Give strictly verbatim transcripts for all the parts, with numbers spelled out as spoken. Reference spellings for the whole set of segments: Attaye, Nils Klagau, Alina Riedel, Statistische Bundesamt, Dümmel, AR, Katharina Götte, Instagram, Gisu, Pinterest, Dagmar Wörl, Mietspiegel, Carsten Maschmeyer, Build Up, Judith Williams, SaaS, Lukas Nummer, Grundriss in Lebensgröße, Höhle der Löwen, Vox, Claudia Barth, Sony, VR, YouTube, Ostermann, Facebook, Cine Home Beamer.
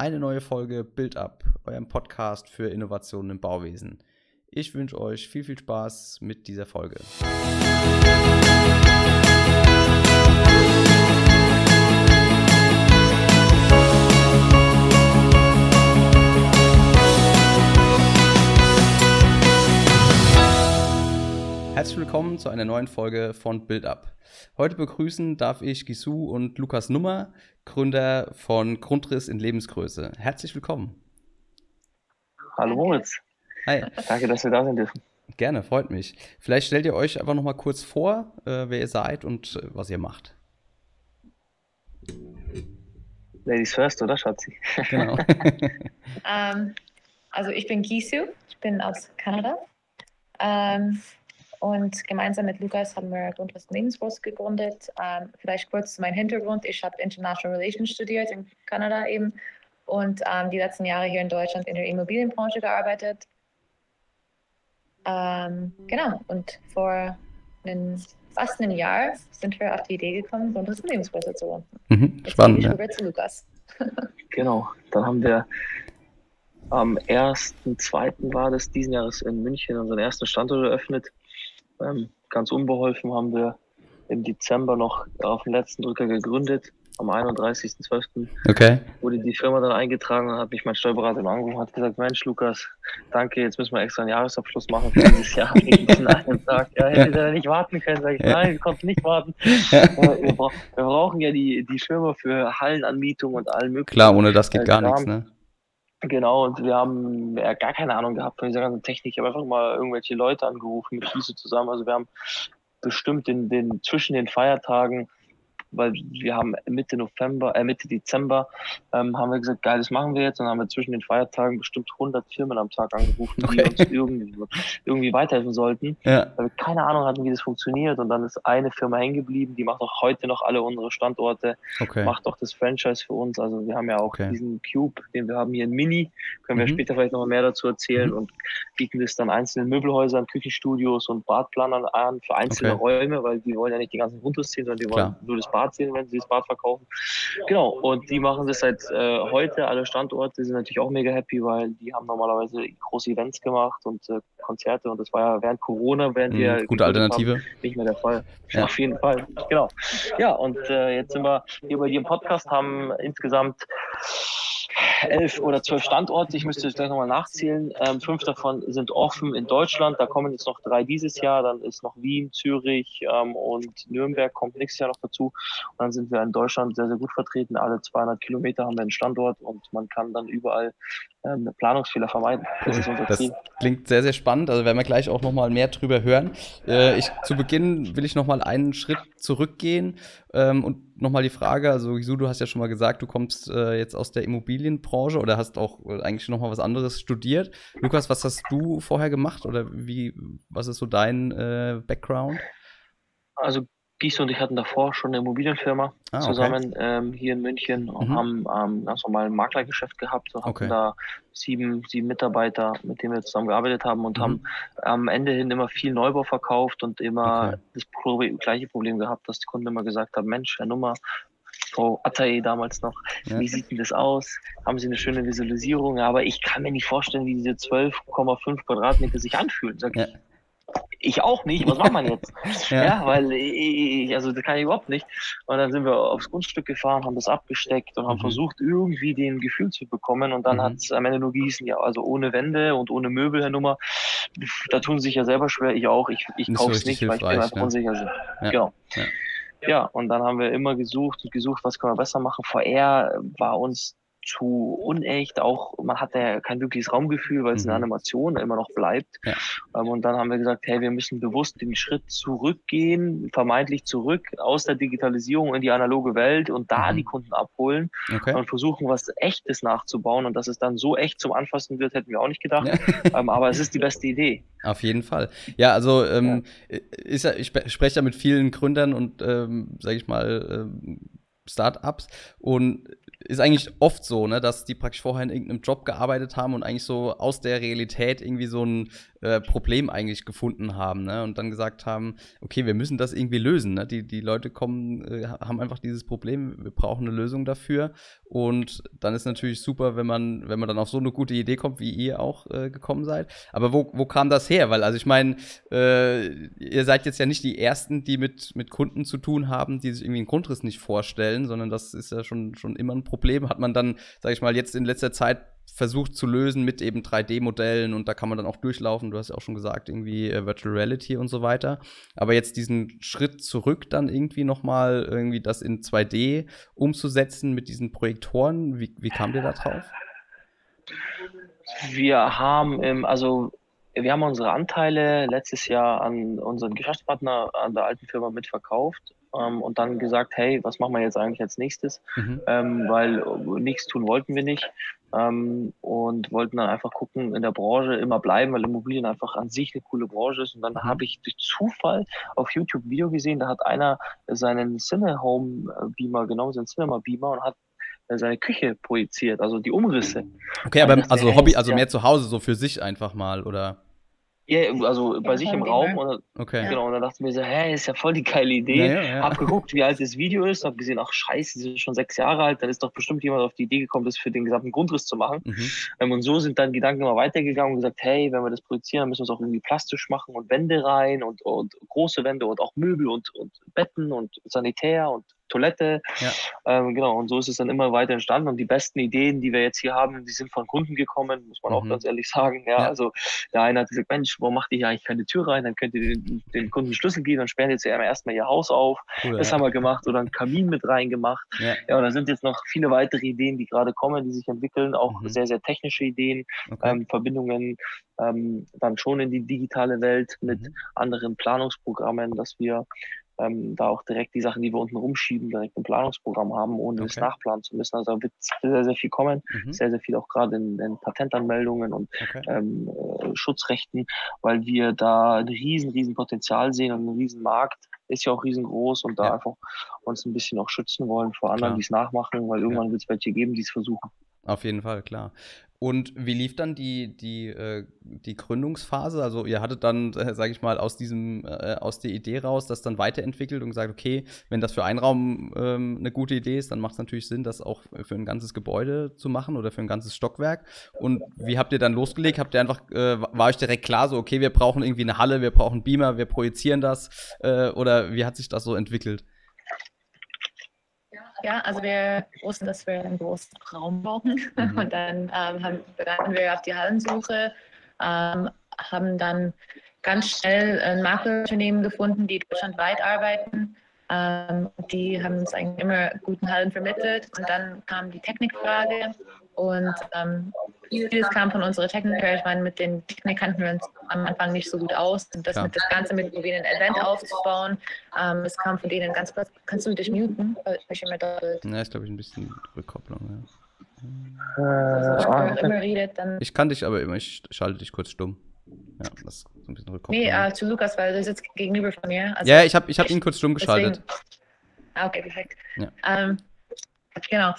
eine neue Folge Build Up, eurem Podcast für Innovationen im Bauwesen. Ich wünsche euch viel, viel Spaß mit dieser Folge. Herzlich willkommen zu einer neuen Folge von Build Up. Heute begrüßen darf ich Gisu und Lukas Nummer, Gründer von Grundriss in Lebensgröße. Herzlich willkommen. Hallo Moritz. Hi. Danke, dass wir da sein dürfen. Gerne, freut mich. Vielleicht stellt ihr euch einfach nochmal kurz vor, äh, wer ihr seid und äh, was ihr macht. Ladies first, oder Schatzi? Genau. ähm, also ich bin Gisu, ich bin aus Kanada. Ähm, Und gemeinsam mit Lukas haben wir Grundriss in Lebensgröße gegründet. Ähm, vielleicht kurz zu meinem Hintergrund. Ich habe International Relations studiert in Kanada eben und ähm, die letzten Jahre hier in Deutschland in der Immobilienbranche gearbeitet. Ähm, genau, und vor einem, fast einem Jahr sind wir auf die Idee gekommen, Grundriss in Lebensgröße zu gründen. Mhm, spannend. Jetzt bin ich rüber zu Lukas. Genau, dann haben wir am ersten zweiten war das diesen Jahres in München unseren ersten Standort eröffnet. Ganz unbeholfen haben wir im Dezember noch auf den letzten Drücker gegründet. Am einunddreißigsten zwölften okay. wurde die Firma dann eingetragen und hat mich mein Steuerberater angerufen und hat gesagt, Mensch Lukas, danke, jetzt müssen wir extra einen Jahresabschluss machen für dieses Jahr. Diesen einen Tag. Ja, hätte er nicht warten können, sage ich, nein, wir konnten nicht warten. Wir, bra wir brauchen ja die, die Firma für Hallenanmietung und allem möglichen. Klar, ohne das geht gar nichts, ne? Genau, und wir haben ja gar keine Ahnung gehabt von dieser ganzen Technik. Ich habe einfach mal irgendwelche Leute angerufen mit Gisu zusammen. Also wir haben bestimmt in den, zwischen den Feiertagen, weil wir haben Mitte November, äh Mitte Dezember, ähm, haben wir gesagt, geil, das machen wir jetzt. Und dann haben wir zwischen den Feiertagen bestimmt hundert Firmen am Tag angerufen, okay. die uns irgendwie, irgendwie weiterhelfen sollten. Ja. Weil wir keine Ahnung hatten, wie das funktioniert. Und dann ist eine Firma hängen geblieben, die macht auch heute noch alle unsere Standorte, okay. macht auch das Franchise für uns. Also wir haben ja auch okay. diesen Cube, den wir haben hier in Mini, können wir mhm. später vielleicht noch mehr dazu erzählen mhm. und bieten das dann einzelnen Möbelhäusern, Küchenstudios und Badplanern an für einzelne okay. Räume, weil die wollen ja nicht die ganzen Grundriss ziehen, sondern die Klar. wollen nur das Bad sehen, wenn sie das Bad verkaufen. Genau, und die machen das seit äh, heute, alle Standorte sind natürlich auch mega happy, weil die haben normalerweise große Events gemacht und äh, Konzerte und das war ja während Corona, während wir... Mm, gute Alternative. Haben, nicht mehr der Fall. Ja. Auf jeden Fall, genau. Ja, und äh, jetzt sind wir hier bei dir im Podcast, haben insgesamt elf oder zwölf Standorte, ich müsste gleich nochmal nachzählen, ähm, fünf davon sind offen in Deutschland, da kommen jetzt noch drei dieses Jahr, dann ist noch Wien, Zürich ähm, und Nürnberg kommt nächstes Jahr noch dazu und dann sind wir in Deutschland sehr, sehr gut vertreten, alle zweihundert Kilometer haben wir einen Standort und man kann dann überall ähm, Planungsfehler vermeiden. Das ist unser Ziel. Das klingt sehr, sehr spannend, also werden wir gleich auch nochmal mehr drüber hören. Äh, ich, zu Beginn will ich nochmal einen Schritt zurückgehen ähm, und nochmal die Frage, also Gisu, du hast ja schon mal gesagt, du kommst äh, jetzt aus der Immobilienbranche oder hast auch eigentlich nochmal was anderes studiert. Lukas, was hast du vorher gemacht oder wie, was ist so dein äh, Background? Also Gisu und ich hatten davor schon eine Immobilienfirma ah, okay. zusammen ähm, hier in München mhm. und haben ähm, ganz normal ein Maklergeschäft gehabt und hatten okay. da sieben, sieben Mitarbeiter, mit denen wir zusammen gearbeitet haben und mhm. haben am Ende hin immer viel Neubau verkauft und immer okay. das Pro gleiche Problem gehabt, dass die Kunden immer gesagt haben, Mensch, Herr Nummer, Frau Attaye damals noch, ja. wie sieht denn das aus? Haben Sie eine schöne Visualisierung? Ja, aber ich kann mir nicht vorstellen, wie diese zwölf Komma fünf Quadratmeter sich anfühlen, sag ich. Ja. Ich auch nicht, was macht man jetzt? ja. ja, weil ich, also das kann ich überhaupt nicht. Und dann sind wir aufs Grundstück gefahren, haben das abgesteckt und haben mhm. versucht, irgendwie den Gefühl zu bekommen. Und dann mhm. hat es am Ende nur gießen, ja, also ohne Wände und ohne Möbel, Herr Nummer, da tun sie sich ja selber schwer, ich auch, ich, ich kaufe es so nicht, weil ich bin einfach ne? unsicher sind. Ja. Genau. Ja. ja, und dann haben wir immer gesucht und gesucht, was können wir besser machen. V R war uns zu unecht, auch man hat ja kein wirkliches Raumgefühl, weil es mhm. in Animation immer noch bleibt. Ja. Ähm, und dann haben wir gesagt, hey, wir müssen bewusst den Schritt zurückgehen, vermeintlich zurück aus der Digitalisierung in die analoge Welt und da mhm. die Kunden abholen okay. und versuchen, was Echtes nachzubauen und dass es dann so echt zum Anfassen wird, hätten wir auch nicht gedacht. Ja. Ähm, aber es ist die beste Idee. Auf jeden Fall. Ja, also ähm, ja. Ist ja, ich spreche ja mit vielen Gründern und ähm, sage ich mal, ähm, Startups und ist eigentlich oft so, ne, dass die praktisch vorher in irgendeinem Job gearbeitet haben und eigentlich so aus der Realität irgendwie so ein äh, Problem eigentlich gefunden haben, ne, und dann gesagt haben, okay, wir müssen das irgendwie lösen, ne, die, die Leute kommen, äh, haben einfach dieses Problem, wir brauchen eine Lösung dafür und dann ist natürlich super, wenn man, wenn man dann auf so eine gute Idee kommt, wie ihr auch äh, gekommen seid, aber wo, wo kam das her? Weil, also ich meine, äh, ihr seid jetzt ja nicht die Ersten, die mit, mit Kunden zu tun haben, die sich irgendwie einen Grundriss nicht vorstellen, sondern das ist ja schon, schon immer ein Problem, hat man dann, sage ich mal, jetzt in letzter Zeit versucht zu lösen mit eben drei D Modellen und da kann man dann auch durchlaufen, du hast ja auch schon gesagt, irgendwie äh, Virtual Reality und so weiter, aber jetzt diesen Schritt zurück dann irgendwie nochmal, irgendwie das in zwei D umzusetzen mit diesen Projektoren, wie, wie kam ihr da drauf? Wir haben, ähm, also wir haben unsere Anteile letztes Jahr an unseren Geschäftspartner an der alten Firma mitverkauft. Um, und dann gesagt, hey, was machen wir jetzt eigentlich als nächstes, mhm. ähm, weil nichts tun wollten wir nicht ähm, und wollten dann einfach gucken, in der Branche immer bleiben, weil Immobilien einfach an sich eine coole Branche ist und dann mhm. habe ich durch Zufall auf YouTube ein Video gesehen, da hat einer seinen Cine Home Beamer genommen, seinen Cinema Beamer und hat seine Küche projiziert, also die Umrisse. Okay, aber also heißt, Hobby, also mehr zu Hause, so für sich einfach mal, oder? Ja, also bei sich im Raum. Und, okay. Genau, und dann dachte ich mir so, hä, ist ja voll die geile Idee. Ja, ja, ja. Hab geguckt, wie alt das Video ist, hab gesehen, ach scheiße, das ist schon sechs Jahre alt, dann ist doch bestimmt jemand auf die Idee gekommen, das für den gesamten Grundriss zu machen. Mhm. Ähm, und so sind dann Gedanken immer weitergegangen und gesagt, hey, wenn wir das projizieren, müssen wir es auch irgendwie plastisch machen und Wände rein und, und große Wände und auch Möbel und, und Betten und Sanitär und Toilette, ja. ähm, genau, und so ist es dann immer weiter entstanden und die besten Ideen, die wir jetzt hier haben, die sind von Kunden gekommen, muss man mhm. auch ganz ehrlich sagen, ja, ja. Also der eine hat gesagt, Mensch, warum macht ihr hier eigentlich keine Tür rein, dann könnt ihr den, den Kunden Schlüssel geben, dann sperren jetzt erstmal ihr Haus auf, cool, das ja. haben wir gemacht, oder einen Kamin mit reingemacht, ja. ja, und da sind jetzt noch viele weitere Ideen, die gerade kommen, die sich entwickeln, auch mhm. sehr, sehr technische Ideen, okay. ähm, Verbindungen, ähm, dann schon in die digitale Welt mit mhm. anderen Planungsprogrammen, dass wir Ähm, da auch direkt die Sachen, die wir unten rumschieben, direkt im Planungsprogramm haben, ohne okay. es nachplanen zu müssen. Also da wird sehr, sehr viel kommen, mhm. sehr, sehr viel auch gerade in, in Patentanmeldungen und okay. ähm, äh, Schutzrechten, weil wir da ein riesen, riesen Potenzial sehen und einen riesen Markt, ist ja auch riesengroß und da ja. einfach uns ein bisschen auch schützen wollen vor anderen, die es nachmachen, weil irgendwann ja. wird es welche geben, die es versuchen. Auf jeden Fall, klar. Und wie lief dann die, die, äh, die Gründungsphase? Also ihr hattet dann, äh, sage ich mal, aus diesem äh, aus der Idee raus, das dann weiterentwickelt und gesagt, okay, wenn das für einen Raum ähm, eine gute Idee ist, dann macht es natürlich Sinn, das auch für ein ganzes Gebäude zu machen oder für ein ganzes Stockwerk. Und wie habt ihr dann losgelegt? Habt ihr einfach, äh, war euch direkt klar so, okay, wir brauchen irgendwie eine Halle, wir brauchen Beamer, wir projizieren das? Äh, oder wie hat sich das so entwickelt? Ja, also wir wussten, dass wir einen großen Raum brauchen mhm. und dann ähm, haben, begannen wir auf die Hallensuche, ähm, haben dann ganz schnell ein Maklerunternehmen gefunden, die deutschlandweit arbeiten. Ähm, die haben uns eigentlich immer guten Hallen vermittelt und dann kam die Technikfrage und ähm, vieles kam von unserer Techniker. Ich meine, mit den Technik kannten wir uns am Anfang nicht so gut aus und das, ja. mit das Ganze mit irgendwie ein Event aufzubauen, ähm, das kam von denen ganz kurz. Kannst du dich muten? Ich immer doppelt. Ja, ist glaube ich ein bisschen Rückkopplung. Ja. Also, wenn du immer redet, dann ich kann dich aber immer, ich schalte dich kurz stumm. Ja, das ist ein bisschen rückkoppeln. Nee, uh, zu Lukas, weil der sitzt gegenüber von mir. Also ja, ich habe ich hab ihn kurz stumm geschaltet. Ah, okay, perfekt. Ja. Um, genau.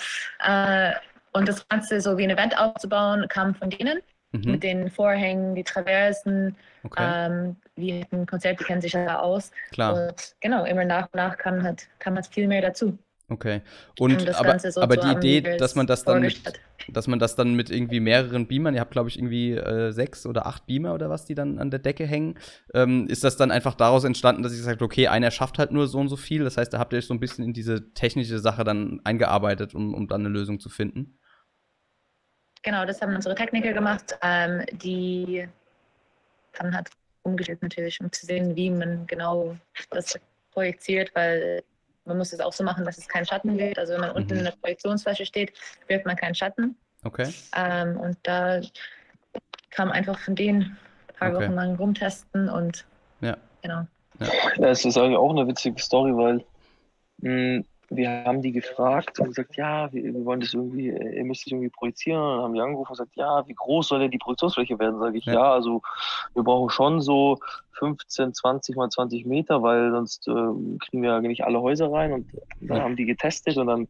Uh, und das Ganze so wie ein Event aufzubauen, kam von denen. Mhm. Mit den Vorhängen, die Traversen. Okay. Um, wir hatten Konzert, die kennen sich ja aus. Klar. Und genau, immer nach und nach kam halt, kam halt viel mehr dazu. Okay. Und um aber, so aber die Idee, dass man das dann mit, dass man das dann mit irgendwie mehreren Beamern, ihr habt glaube ich irgendwie äh, sechs oder acht Beamer oder was, die dann an der Decke hängen, ähm, ist das dann einfach daraus entstanden, dass ich gesagt habe, okay, einer schafft halt nur so und so viel. Das heißt, da habt ihr euch so ein bisschen in diese technische Sache dann eingearbeitet, um, um dann eine Lösung zu finden. Genau, das haben unsere Techniker gemacht, ähm, die dann hat umgestellt natürlich, um zu sehen, wie man genau das projiziert, weil man muss es auch so machen, dass es keinen Schatten gibt. Also wenn man mhm. unten in der Projektionsfläche steht, wirft man keinen Schatten. Okay. Ähm, und da kam einfach von denen ein paar okay. Wochen lang rumtesten und ja. genau. Ja. Ja, es ist eigentlich auch eine witzige Story, weil mh, wir haben die gefragt und gesagt, ja, wir, wir wollen das irgendwie, ihr müsst das irgendwie projizieren. Und dann haben die angerufen und gesagt, ja, wie groß soll denn die Projektionsfläche werden? Sage ich, ja. ja, also wir brauchen schon so fünfzehn, zwanzig mal zwanzig Meter, weil sonst äh, kriegen wir ja nicht alle Häuser rein. Und dann ja. haben die getestet und dann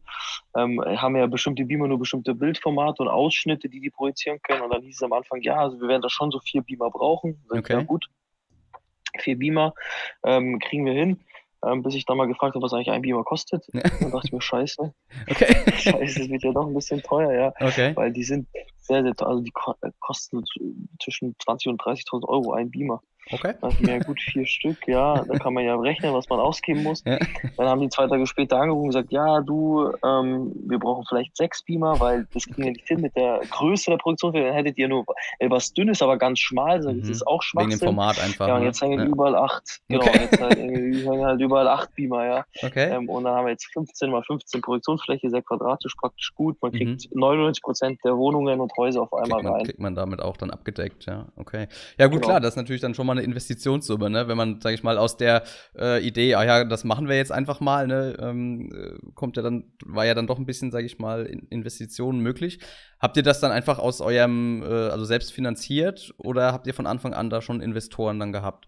ähm, haben ja bestimmte Beamer nur bestimmte Bildformate und Ausschnitte, die die projizieren können. Und dann hieß es am Anfang, ja, also wir werden da schon so vier Beamer brauchen. Sag ich, okay. Ja, gut, vier Beamer ähm, kriegen wir hin. Ähm, bis ich dann mal gefragt habe, was eigentlich ein Beamer kostet. Ja. Dann dachte ich mir, scheiße. Okay. Scheiße, das wird ja doch ein bisschen teuer, ja. Okay. Weil die sind sehr, sehr teuer. Also die kosten zwischen zwanzig und dreißigtausend Euro ein Beamer. Okay. Da hatten wir ja gut vier Stück, ja. Da kann man ja rechnen, was man ausgeben muss. Ja. Dann haben die zwei Tage später angerufen und gesagt, ja, du, ähm, wir brauchen vielleicht sechs Beamer, weil das ging ja nicht hin mit der Größe der Produktion. Dann hättet ihr nur etwas Dünnes, aber ganz schmal. Das ist auch Schwachsinn. Wegen dem Format einfach. Ja, und jetzt hängen ja. überall acht. Genau, okay. Jetzt halt, hängen halt überall acht Beamer, ja. Okay. Ähm, und dann haben wir jetzt fünfzehn mal fünfzehn Produktionsfläche, sehr quadratisch, praktisch gut. Man kriegt mhm. neunundneunzig Prozent der Wohnungen und Häuser auf einmal kriegt man, rein. Kriegt man damit auch dann abgedeckt, ja. Okay. Ja, gut, genau. Klar, das ist natürlich dann schon mal eine Investitionssumme, ne? Wenn man, sage ich mal, aus der äh, Idee, ah ja, das machen wir jetzt einfach mal, ne? ähm, kommt ja dann, war ja dann doch ein bisschen, sage ich mal, in Investitionen möglich. Habt ihr das dann einfach aus eurem, äh, also selbst finanziert oder habt ihr von Anfang an da schon Investoren dann gehabt?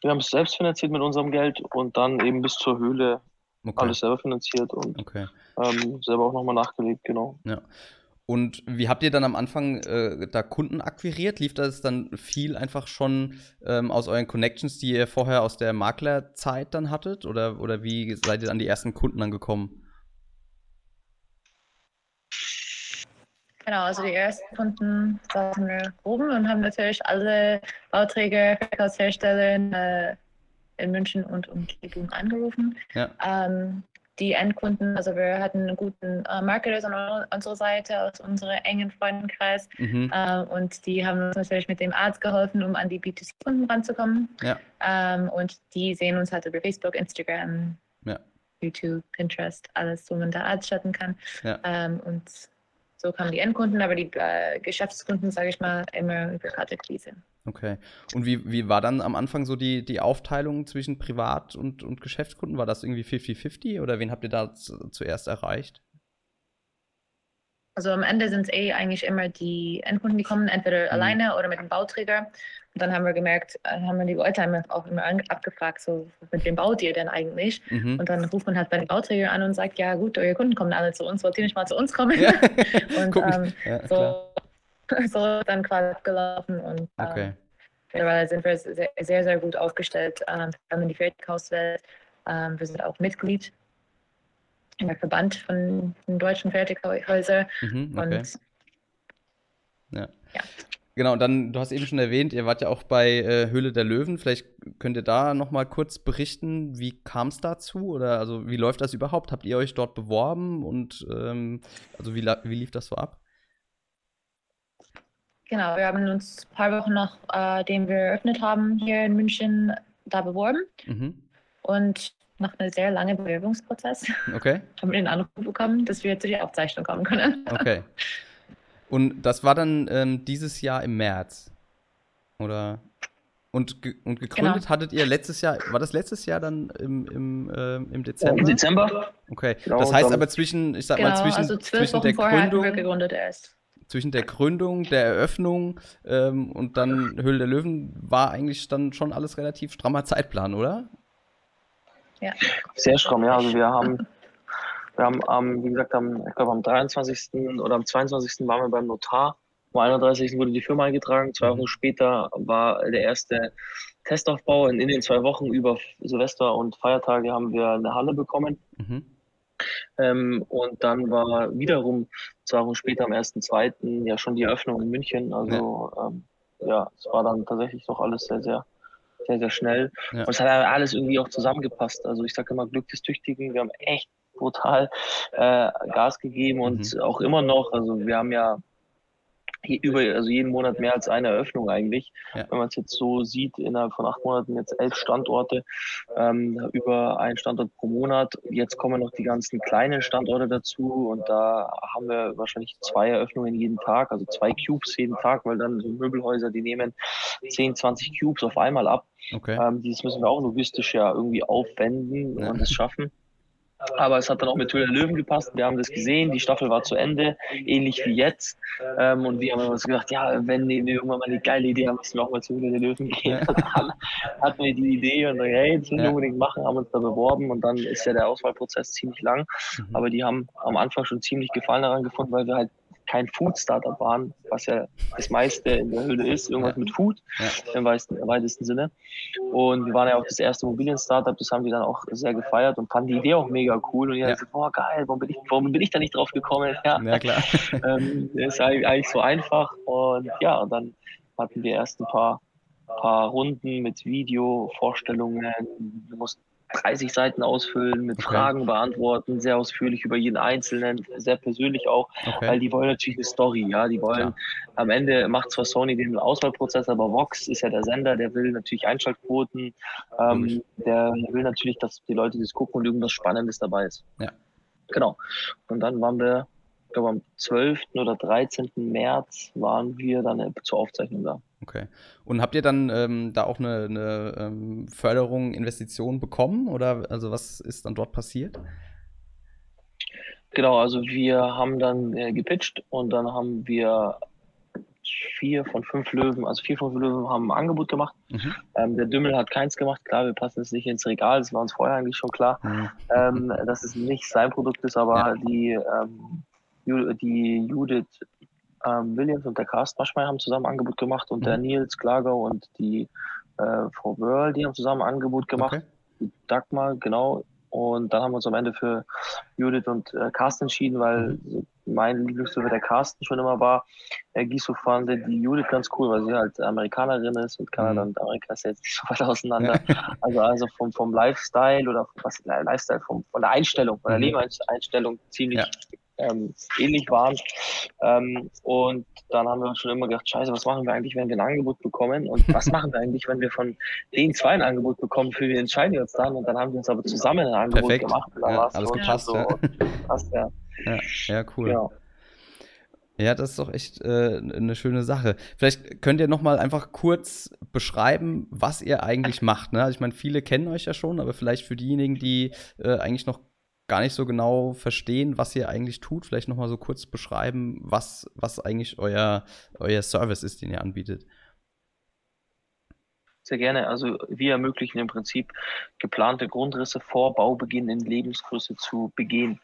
Wir haben es selbst finanziert mit unserem Geld und dann eben bis zur Höhle okay. alles selber finanziert und okay. ähm, selber auch nochmal nachgelegt, genau. Ja. Und wie habt ihr dann am Anfang äh, da Kunden akquiriert? Lief das dann viel einfach schon ähm, aus euren Connections, die ihr vorher aus der Maklerzeit dann hattet? Oder, oder wie seid ihr an die ersten Kunden dann gekommen? Genau, also die ersten Kunden saßen wir oben und haben natürlich alle Bauträger, Verkaufshersteller in, äh, in München und Umgebung angerufen. Ja. Ähm, Die Endkunden, also wir hatten einen guten äh, Marketer an unserer Seite, aus unserem engen Freundenkreis. Mhm. Äh, und die haben uns natürlich mit dem Arzt geholfen, um an die B zwei C-Kunden ranzukommen. Ja. Ähm, und die sehen uns halt über Facebook, Instagram, ja. YouTube, Pinterest, alles, wo man da Ads schalten kann. Ja. Ähm, und so kamen die Endkunden, aber die äh, Geschäftskunden, sage ich mal, immer über Kaltakquise. Okay. Und wie, wie war dann am Anfang so die, die Aufteilung zwischen Privat- und, und Geschäftskunden? War das irgendwie fünfzig fünfzig oder wen habt ihr da zu, zuerst erreicht? Also am Ende sind es eh eigentlich immer die Endkunden, die kommen, entweder mhm. alleine oder mit dem Bauträger. Und dann haben wir gemerkt, haben wir die Leute auch immer abgefragt, so mit wem baut ihr denn eigentlich? Mhm. Und dann ruft man halt bei den Bauträgern an und sagt, ja gut, eure Kunden kommen alle zu uns, wollt ihr nicht mal zu uns kommen? Ja. und ähm, ja, so. Klar. So dann quasi abgelaufen und okay. ähm, sind wir sehr, sehr, sehr gut aufgestellt. Ähm, wir haben in die Fertighauswelt, ähm, wir sind auch Mitglied im Verband von den deutschen Fertighäusern. Mhm, okay. Und ja. ja. Genau, und dann, du hast eben schon erwähnt, ihr wart ja auch bei äh, Höhle der Löwen. Vielleicht könnt ihr da nochmal kurz berichten, wie kam es dazu? Oder also wie läuft das überhaupt? Habt ihr euch dort beworben und ähm, also wie, wie lief das so ab? Genau, wir haben uns ein paar Wochen nachdem äh, wir eröffnet haben, hier in München da beworben. Mhm. Und nach einem sehr langen Bewerbungsprozess okay. haben wir den Anruf bekommen, dass wir zu der Aufzeichnung kommen können. Okay. Und das war dann ähm, dieses Jahr im März? Oder? Und, ge und gegründet genau. hattet ihr letztes Jahr, war das letztes Jahr dann im, im, äh, im Dezember? Im Dezember. Okay, genau, das heißt aber zwischen, ich sag genau, mal, zwischen, also zwölf zwischen Wochen der vorher Gründung... wir gegründet erst. Zwischen der Gründung, der Eröffnung ähm, und dann Höhle der Löwen war eigentlich dann schon alles relativ strammer Zeitplan, oder? Ja. Sehr stramm, ja. Also wir haben, wir haben am, wie gesagt, am, ich glaube am dreiundzwanzigsten oder am zweiundzwanzigsten waren wir beim Notar. Am einunddreißigsten wurde die Firma eingetragen. Zwei Wochen später war der erste Testaufbau. In, in den zwei Wochen über Silvester und Feiertage haben wir eine Halle bekommen. Mhm. Ähm, und dann war wiederum zwei Wochen später am ersten zweiten ja schon die Eröffnung in München. Also ja, ähm, ja es war dann tatsächlich doch alles sehr, sehr, sehr, sehr schnell. Ja. Und es hat alles irgendwie auch zusammengepasst. Also ich sage immer Glück des Tüchtigen. Wir haben echt brutal äh, Gas gegeben und mhm. auch immer noch. Also wir haben ja über, also jeden Monat mehr als eine Eröffnung eigentlich. Ja. Wenn man es jetzt so sieht, innerhalb von acht Monaten jetzt elf Standorte, ähm, über einen Standort pro Monat. Jetzt kommen noch die ganzen kleinen Standorte dazu und da haben wir wahrscheinlich zwei Eröffnungen jeden Tag, also zwei Cubes jeden Tag, weil dann so Möbelhäuser, die nehmen zehn, zwanzig Cubes auf einmal ab. Okay. Ähm, dieses müssen wir auch logistisch ja irgendwie aufwenden ja. und es schaffen. Aber es hat dann auch mit Höhle der Löwen gepasst. Wir haben das gesehen, die Staffel war zu Ende, ähnlich wie jetzt. Ähm, und wir haben uns gedacht, ja, wenn wir irgendwann mal eine geile Idee haben, müssen wir auch mal zur Höhle der Löwen gehen. Und dann hatten wir die Idee und dann, hey, das müssen wir unbedingt machen, haben uns da beworben. Und dann ist ja der Auswahlprozess ziemlich lang. Aber die haben am Anfang schon ziemlich Gefallen daran gefunden, weil wir halt kein Food-Startup waren, was ja das meiste in der Höhle ist, irgendwas mit Food, im weitesten, im weitesten Sinne. Und wir waren ja auch das erste Immobilien-Startup, das haben die dann auch sehr gefeiert und fanden die Idee auch mega cool. Und die ja. haben gesagt, boah geil, warum bin ich, warum bin ich da nicht drauf gekommen? Ja, ja klar. ähm, ist eigentlich so einfach. Und ja, und dann hatten wir erst ein paar, paar Runden mit Video, Vorstellungen, wir mussten dreißig Seiten ausfüllen, mit okay. Fragen beantworten, sehr ausführlich über jeden Einzelnen, sehr persönlich auch, okay. weil die wollen natürlich eine Story, ja, die wollen, ja. am Ende macht zwar Sony den Auswahlprozess, aber Vox ist ja der Sender, der will natürlich Einschaltquoten, ähm, mhm. der will natürlich, dass die Leute das gucken und irgendwas Spannendes dabei ist. Ja. Genau. Und dann waren wir, ich glaube am zwölften oder dreizehnten März waren wir dann zur Aufzeichnung da. Okay. Und habt ihr dann ähm, da auch eine, eine ähm, Förderung, Investition bekommen? Oder also was ist dann dort passiert? Genau, also wir haben dann äh, gepitcht und dann haben wir vier von fünf Löwen, also vier von fünf Löwen haben ein Angebot gemacht. Mhm. Ähm, der Dümmel hat keins gemacht. Klar, wir passen es nicht ins Regal, das war uns vorher eigentlich schon klar, mhm. ähm, dass es nicht sein Produkt ist, aber ja. die, ähm, Ju- die Judith Williams und der Carsten Maschmeyer haben zusammen ein Angebot gemacht und mhm. der Nils Klagau und die äh, Frau Wörl, die haben zusammen ein Angebot gemacht. Okay. Dagmar, genau. Und dann haben wir uns am Ende für Judith und äh, Carsten entschieden, weil mhm. mein Lieblingslöwe der Carsten schon immer war. Äh, Gisu fand die Judith ganz cool, weil sie halt Amerikanerin ist und Kanada mhm. und Amerika ist ja jetzt nicht so weit auseinander. also also vom, vom Lifestyle oder vom, was, Lifestyle, vom, von der Einstellung, von der mhm. Lebenseinstellung ziemlich ja. Ähm, ähnlich waren ähm, und dann haben wir schon immer gedacht, scheiße, was machen wir eigentlich, wenn wir ein Angebot bekommen und was machen wir eigentlich, wenn wir von den zwei ein Angebot bekommen, für die entscheiden wir uns dann und dann haben wir uns aber zusammen ein Angebot Perfekt. gemacht und dann ja, war es alles gepasst, so, ja. Passt, ja. Ja, ja, cool. Ja. Ja, das ist doch echt äh, eine schöne Sache. Vielleicht könnt ihr nochmal einfach kurz beschreiben, was ihr eigentlich macht, ne? Also ich meine, viele kennen euch ja schon, aber vielleicht für diejenigen, die äh, eigentlich noch gar nicht so genau verstehen, was ihr eigentlich tut. Vielleicht noch mal so kurz beschreiben, was, was eigentlich euer, euer Service ist, den ihr anbietet. Sehr gerne. Also wir ermöglichen im Prinzip geplante Grundrisse vor Baubeginn in Lebensgröße zu begehen.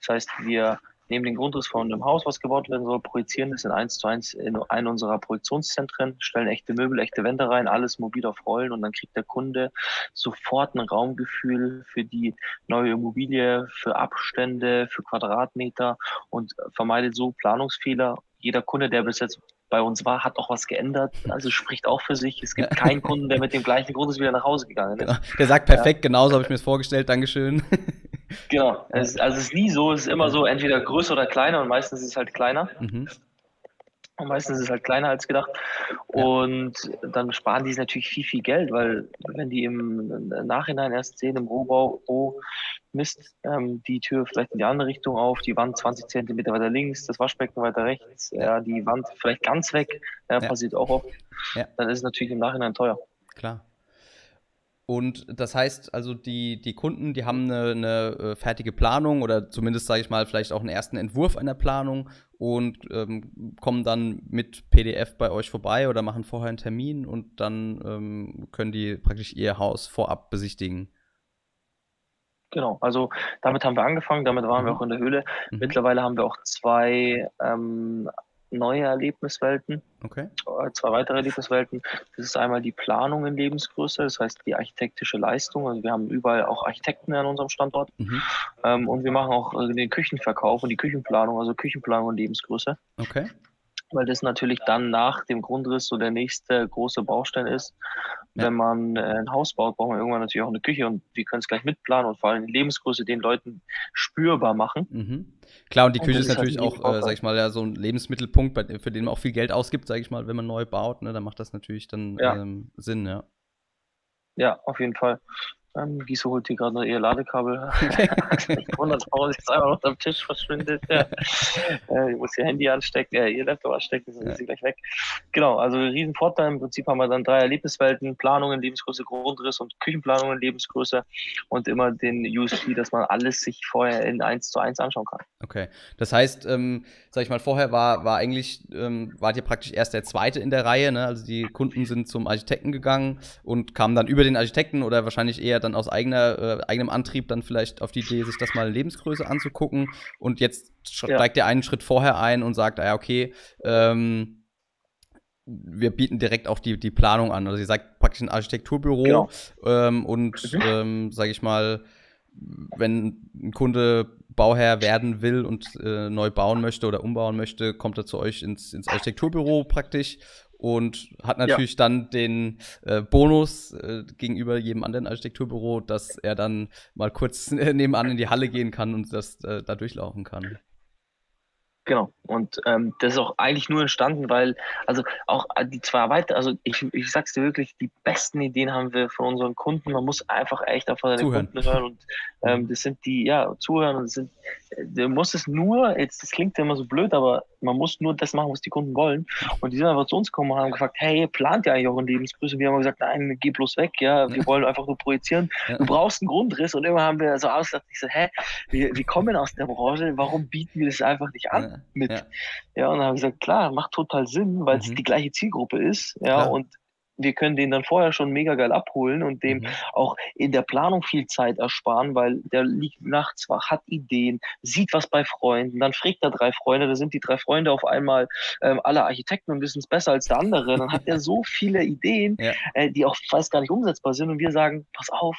Das heißt, wir nehmen den Grundriss von einem Haus, was gebaut werden soll, projizieren das in eins zu eins in einen unserer Projektionszentren, stellen echte Möbel, echte Wände rein, alles mobil auf Rollen und dann kriegt der Kunde sofort ein Raumgefühl für die neue Immobilie, für Abstände, für Quadratmeter und vermeidet so Planungsfehler. Jeder Kunde, der bis jetzt bei uns war, hat auch was geändert, also spricht auch für sich. Es gibt keinen Kunden, der mit dem gleichen Grundriss wieder nach Hause gegangen ist. Genau. Der sagt perfekt, ja. genauso habe ich mir das vorgestellt, Dankeschön. Genau, es, also es ist nie so, es ist immer so, entweder größer oder kleiner und meistens ist es halt kleiner. Mhm. Und meistens ist es halt kleiner als gedacht. Ja. Und dann sparen die natürlich viel, viel Geld, weil wenn die im Nachhinein erst sehen, im Rohbau, oh Mist, ähm, die Tür vielleicht in die andere Richtung auf, die Wand zwanzig Zentimeter weiter links, das Waschbecken weiter rechts, ja. äh, die Wand vielleicht ganz weg, äh, ja. passiert auch oft, ja. dann ist es natürlich im Nachhinein teuer. Klar. Und das heißt also, die, die Kunden, die haben eine, eine fertige Planung oder zumindest, sage ich mal, vielleicht auch einen ersten Entwurf einer Planung und ähm, kommen dann mit P D F bei euch vorbei oder machen vorher einen Termin und dann ähm, können die praktisch ihr Haus vorab besichtigen. Genau, also damit haben wir angefangen, damit waren mhm. wir auch in der Höhle. Mhm. Mittlerweile haben wir auch zwei ähm, neue Erlebniswelten, okay. zwei weitere Erlebniswelten. Das ist einmal die Planung in Lebensgröße, das heißt die architektische Leistung. Also wir haben überall auch Architekten an unserem Standort. Mhm. Ähm, und wir machen auch den Küchenverkauf und die Küchenplanung, also Küchenplanung in Lebensgröße. Okay. weil das natürlich dann nach dem Grundriss so der nächste große Baustein ist. Ja. Wenn man ein Haus baut, braucht man irgendwann natürlich auch eine Küche und wir können es gleich mitplanen und vor allem die Lebensgröße den Leuten spürbar machen. Mhm. Klar, und die Küche und ist natürlich auch, äh, sag ich mal, ja, so ein Lebensmittelpunkt, bei, für den man auch viel Geld ausgibt, sag ich mal, wenn man neu baut, ne, dann macht das natürlich dann ja. ähm, Sinn, ja. Ja, auf jeden Fall. Ähm, Gisu holt hier gerade noch ihr Ladekabel. Ich wundere, dass jetzt einfach noch am Tisch verschwindet. Ja. Äh, ich muss ihr Handy anstecken, äh, ihr Laptop anstecken, sonst ist sie gleich weg. Genau, also riesen Vorteil. Im Prinzip haben wir dann drei Erlebniswelten, Planungen, Lebensgröße, Grundriss und Küchenplanungen, Lebensgröße und immer den U S P, dass man alles sich vorher in eins zu eins anschauen kann. Okay, das heißt, ähm, sag ich mal, vorher war, war eigentlich, ähm, wart ihr praktisch erst der Zweite in der Reihe, ne? Also die Kunden sind zum Architekten gegangen und kamen dann über den Architekten oder wahrscheinlich eher dann aus eigener, äh, eigenem Antrieb dann vielleicht auf die Idee, sich das mal Lebensgröße anzugucken und jetzt steigt ja. der einen Schritt vorher ein und sagt, ja okay, ähm, wir bieten direkt auch die, die Planung an. Also ihr sagt praktisch ein Architekturbüro genau. ähm, und, mhm. ähm, sage ich mal, wenn ein Kunde Bauherr werden will und äh, neu bauen möchte oder umbauen möchte, kommt er zu euch ins, ins Architekturbüro praktisch. Und hat natürlich ja. dann den äh, Bonus äh, gegenüber jedem anderen Architekturbüro, dass er dann mal kurz äh, nebenan in die Halle gehen kann und das äh, da durchlaufen kann. Genau, und ähm, das ist auch eigentlich nur entstanden, weil, also auch die zwei weiter, also ich, ich sag's dir wirklich, die besten Ideen haben wir von unseren Kunden. Man muss einfach echt auf seine zuhören. Kunden hören und ähm, das sind die, ja, zuhören und das sind, du musst es nur, jetzt das klingt ja immer so blöd, aber man muss nur das machen, was die Kunden wollen. Und die sind einfach zu uns gekommen und haben gefragt, hey, plant ihr eigentlich auch in Lebensgröße? Wir haben gesagt, nein, geh bloß weg, ja, wir wollen einfach nur projizieren. Du brauchst einen Grundriss und immer haben wir so ausgedacht, ich so, hä, wir, wir kommen aus der Branche, warum bieten wir das einfach nicht an? mit. Ja, ja und dann habe ich gesagt, klar, macht total Sinn, weil es mhm. die gleiche Zielgruppe ist, ja, klar. Und wir können den dann vorher schon mega geil abholen und dem mhm. auch in der Planung viel Zeit ersparen, weil der liegt nachts wach, hat Ideen, sieht was bei Freunden, dann fragt er drei Freunde, da sind die drei Freunde auf einmal ähm, alle Architekten und wissen es besser als der andere, dann hat er so viele Ideen, ja. äh, die auch fast gar nicht umsetzbar sind und wir sagen, pass auf,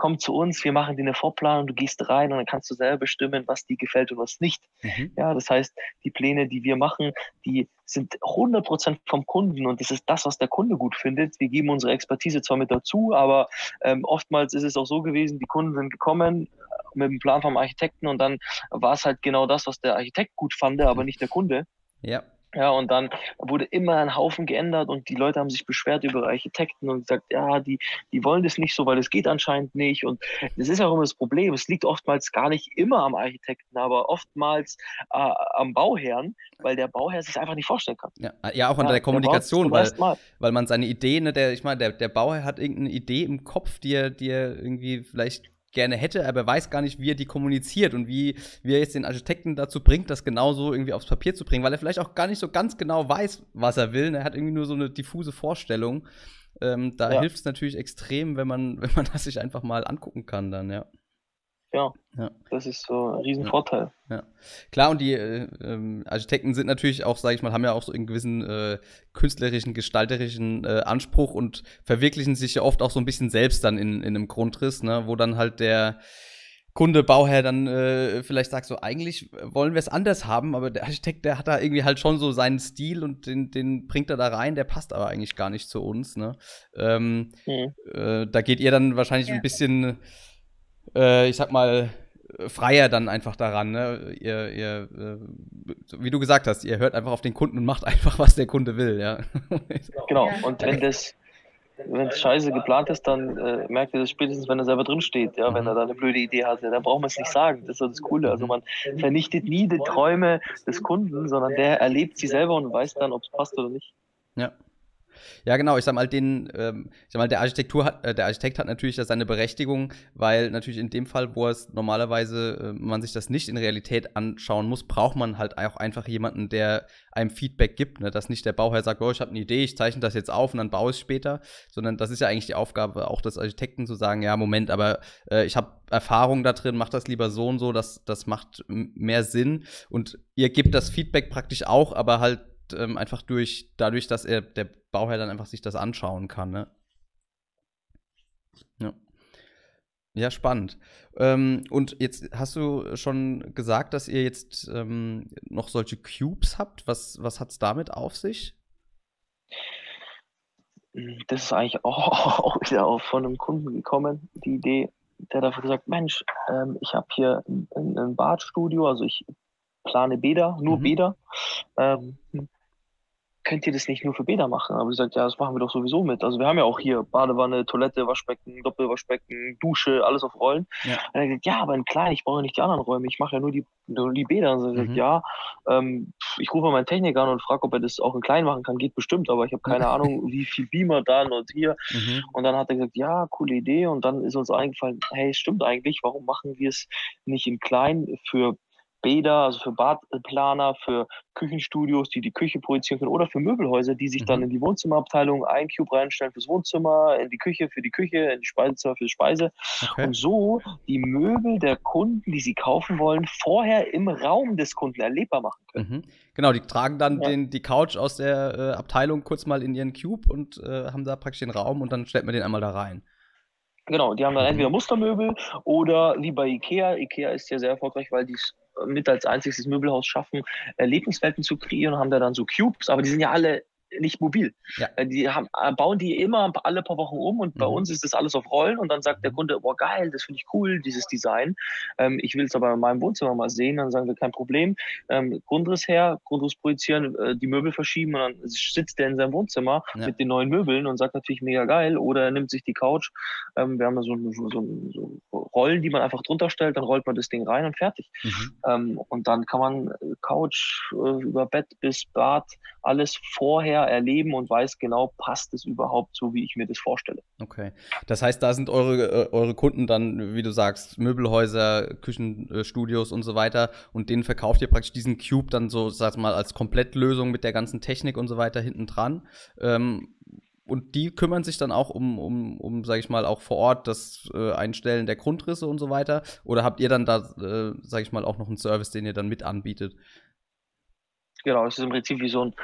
komm zu uns, wir machen dir eine Vorplanung, du gehst rein und dann kannst du selber bestimmen, was dir gefällt und was nicht. Mhm. Ja, das heißt, die Pläne, die wir machen, die sind hundert Prozent vom Kunden und das ist das, was der Kunde gut findet. Wir geben unsere Expertise zwar mit dazu, aber ähm, oftmals ist es auch so gewesen, die Kunden sind gekommen mit dem Plan vom Architekten und dann war es halt genau das, was der Architekt gut fand, aber nicht der Kunde. Ja. Ja, und dann wurde immer ein Haufen geändert und die Leute haben sich beschwert über Architekten und gesagt, ja, die, die wollen das nicht so, weil das geht anscheinend nicht. Und das ist ja auch immer das Problem. Es liegt oftmals gar nicht immer am Architekten, aber oftmals äh, am Bauherrn, weil der Bauherr sich einfach nicht vorstellen kann. Ja, ja auch an ja, der Kommunikation, der weil, weil man seine Idee, ne, der, ich meine, der, der Bauherr hat irgendeine Idee im Kopf, die er, die er irgendwie vielleicht gerne hätte, aber er weiß gar nicht, wie er die kommuniziert und wie, wie er jetzt den Architekten dazu bringt, das genauso irgendwie aufs Papier zu bringen, weil er vielleicht auch gar nicht so ganz genau weiß, was er will. Er hat irgendwie nur so eine diffuse Vorstellung. Ähm, da ja. hilft es natürlich extrem, wenn man, wenn man das sich einfach mal angucken kann dann, ja. Ja, ja, das ist so ein Riesenvorteil. Ja, ja. Klar, und die äh, ähm, Architekten sind natürlich auch, sage ich mal, haben ja auch so einen gewissen äh, künstlerischen, gestalterischen äh, Anspruch und verwirklichen sich ja oft auch so ein bisschen selbst dann in, in einem Grundriss, ne, wo dann halt der Kunde, Bauherr dann äh, vielleicht sagt so, eigentlich wollen wir es anders haben, aber der Architekt, der hat da irgendwie halt schon so seinen Stil und den, den bringt er da rein, der passt aber eigentlich gar nicht zu uns, ne. Ähm, mhm. äh, da geht ihr dann wahrscheinlich ja. ein bisschen ich sag mal, freier dann einfach daran, ne? Ihr, ihr, wie du gesagt hast, ihr hört einfach auf den Kunden und macht einfach, was der Kunde will, ja. Genau, und wenn das, wenn das scheiße geplant ist, dann äh, merkt ihr das spätestens, wenn er selber drin steht, ja, mhm. wenn er da eine blöde Idee hat, ja, dann braucht man es nicht sagen, das ist so das Coole, also man vernichtet nie die Träume des Kunden, sondern der erlebt sie selber und weiß dann, ob es passt oder nicht. Ja. Ja, genau, ich sag mal, den, ähm, ich sag mal, der Architektur hat, äh, der Architekt hat natürlich da seine Berechtigung, weil natürlich in dem Fall, wo es normalerweise äh, man sich das nicht in Realität anschauen muss, braucht man halt auch einfach jemanden, der einem Feedback gibt, ne? Dass nicht der Bauherr sagt, oh, ich habe eine Idee, ich zeichne das jetzt auf und dann baue ich es später, sondern das ist ja eigentlich die Aufgabe auch des Architekten zu sagen, ja, Moment, aber äh, ich habe Erfahrung da drin, mach das lieber so und so, das, das macht mehr Sinn und ihr gebt das Feedback praktisch auch, aber halt Ähm, einfach durch, dadurch, dass er, der Bauherr dann einfach sich das anschauen kann, ne? Ja. Ja, spannend. Ähm, und jetzt hast du schon gesagt, dass ihr jetzt ähm, noch solche Cubes habt. Was, was hat es damit auf sich? Das ist eigentlich auch, auch wieder auch von einem Kunden gekommen, die Idee. Der dafür gesagt, Mensch, ähm, ich habe hier ein, ein Badstudio, also ich plane Bäder, nur mhm. Bäder. Ähm, könnt ihr das nicht nur für Bäder machen? Aber ich sagte, ja, das machen wir doch sowieso mit. Also wir haben ja auch hier Badewanne, Toilette, Waschbecken, Doppelwaschbecken, Dusche, alles auf Rollen. Ja. Und er sagt, ja, aber in klein, ich brauche ja nicht die anderen Räume, ich mache ja nur die, nur die Bäder. Und er sagt, mhm. ja, ähm, ich rufe mal meinen Techniker an und frage, ob er das auch in klein machen kann. Geht bestimmt, aber ich habe keine Ahnung, wie viel Beamer dann und hier. Mhm. Und dann hat er gesagt, ja, coole Idee. Und dann ist uns eingefallen, hey, stimmt eigentlich, warum machen wir es nicht in klein für Bäder, also für Badplaner, für Küchenstudios, die die Küche projizieren können, oder für Möbelhäuser, die sich mhm. dann in die Wohnzimmerabteilung ein Cube reinstellen fürs Wohnzimmer, in die Küche für die Küche, in die Speisezimmer für die Speise. Okay. Und so die Möbel der Kunden, die sie kaufen wollen, vorher im Raum des Kunden erlebbar machen können. Mhm. Genau, die tragen dann ja. den, die Couch aus der äh, Abteilung kurz mal in ihren Cube und äh, haben da praktisch den Raum und dann stellt man den einmal da rein. Genau, die haben dann entweder Mustermöbel oder wie bei Ikea. Ikea ist ja sehr erfolgreich, weil die es mit als einziges Möbelhaus schaffen, Erlebniswelten zu kreieren, haben da dann so Cubes, aber die sind ja alle nicht mobil. Ja. Die haben, bauen die immer alle paar Wochen um und bei mhm. uns ist das alles auf Rollen und dann sagt der Kunde, boah geil, das finde ich cool, dieses Design. Ähm, ich will es aber in meinem Wohnzimmer mal sehen. Dann sagen wir, kein Problem. Ähm, Grundriss her, Grundriss projizieren, äh, die Möbel verschieben und dann sitzt der in seinem Wohnzimmer ja. mit den neuen Möbeln und sagt natürlich, mega geil. Oder er nimmt sich die Couch. Ähm, wir haben da so, so, so, so Rollen, die man einfach drunter stellt, dann rollt man das Ding rein und fertig. Mhm. Ähm, und dann kann man Couch äh, über Bett bis Bad alles vorher erleben und weiß genau, passt es überhaupt so, wie ich mir das vorstelle. Okay. Das heißt, da sind eure, eure Kunden dann, wie du sagst, Möbelhäuser, Küchenstudios und so weiter und denen verkauft ihr praktisch diesen Cube dann so, sag mal, als Komplettlösung mit der ganzen Technik und so weiter hinten dran. Ähm, und die kümmern sich dann auch um, um, um, sag ich mal, auch vor Ort das äh, Einstellen der Grundrisse und so weiter? Oder habt ihr dann da, äh, sag ich mal, auch noch einen Service, den ihr dann mit anbietet? Genau, es ist im Prinzip wie so ein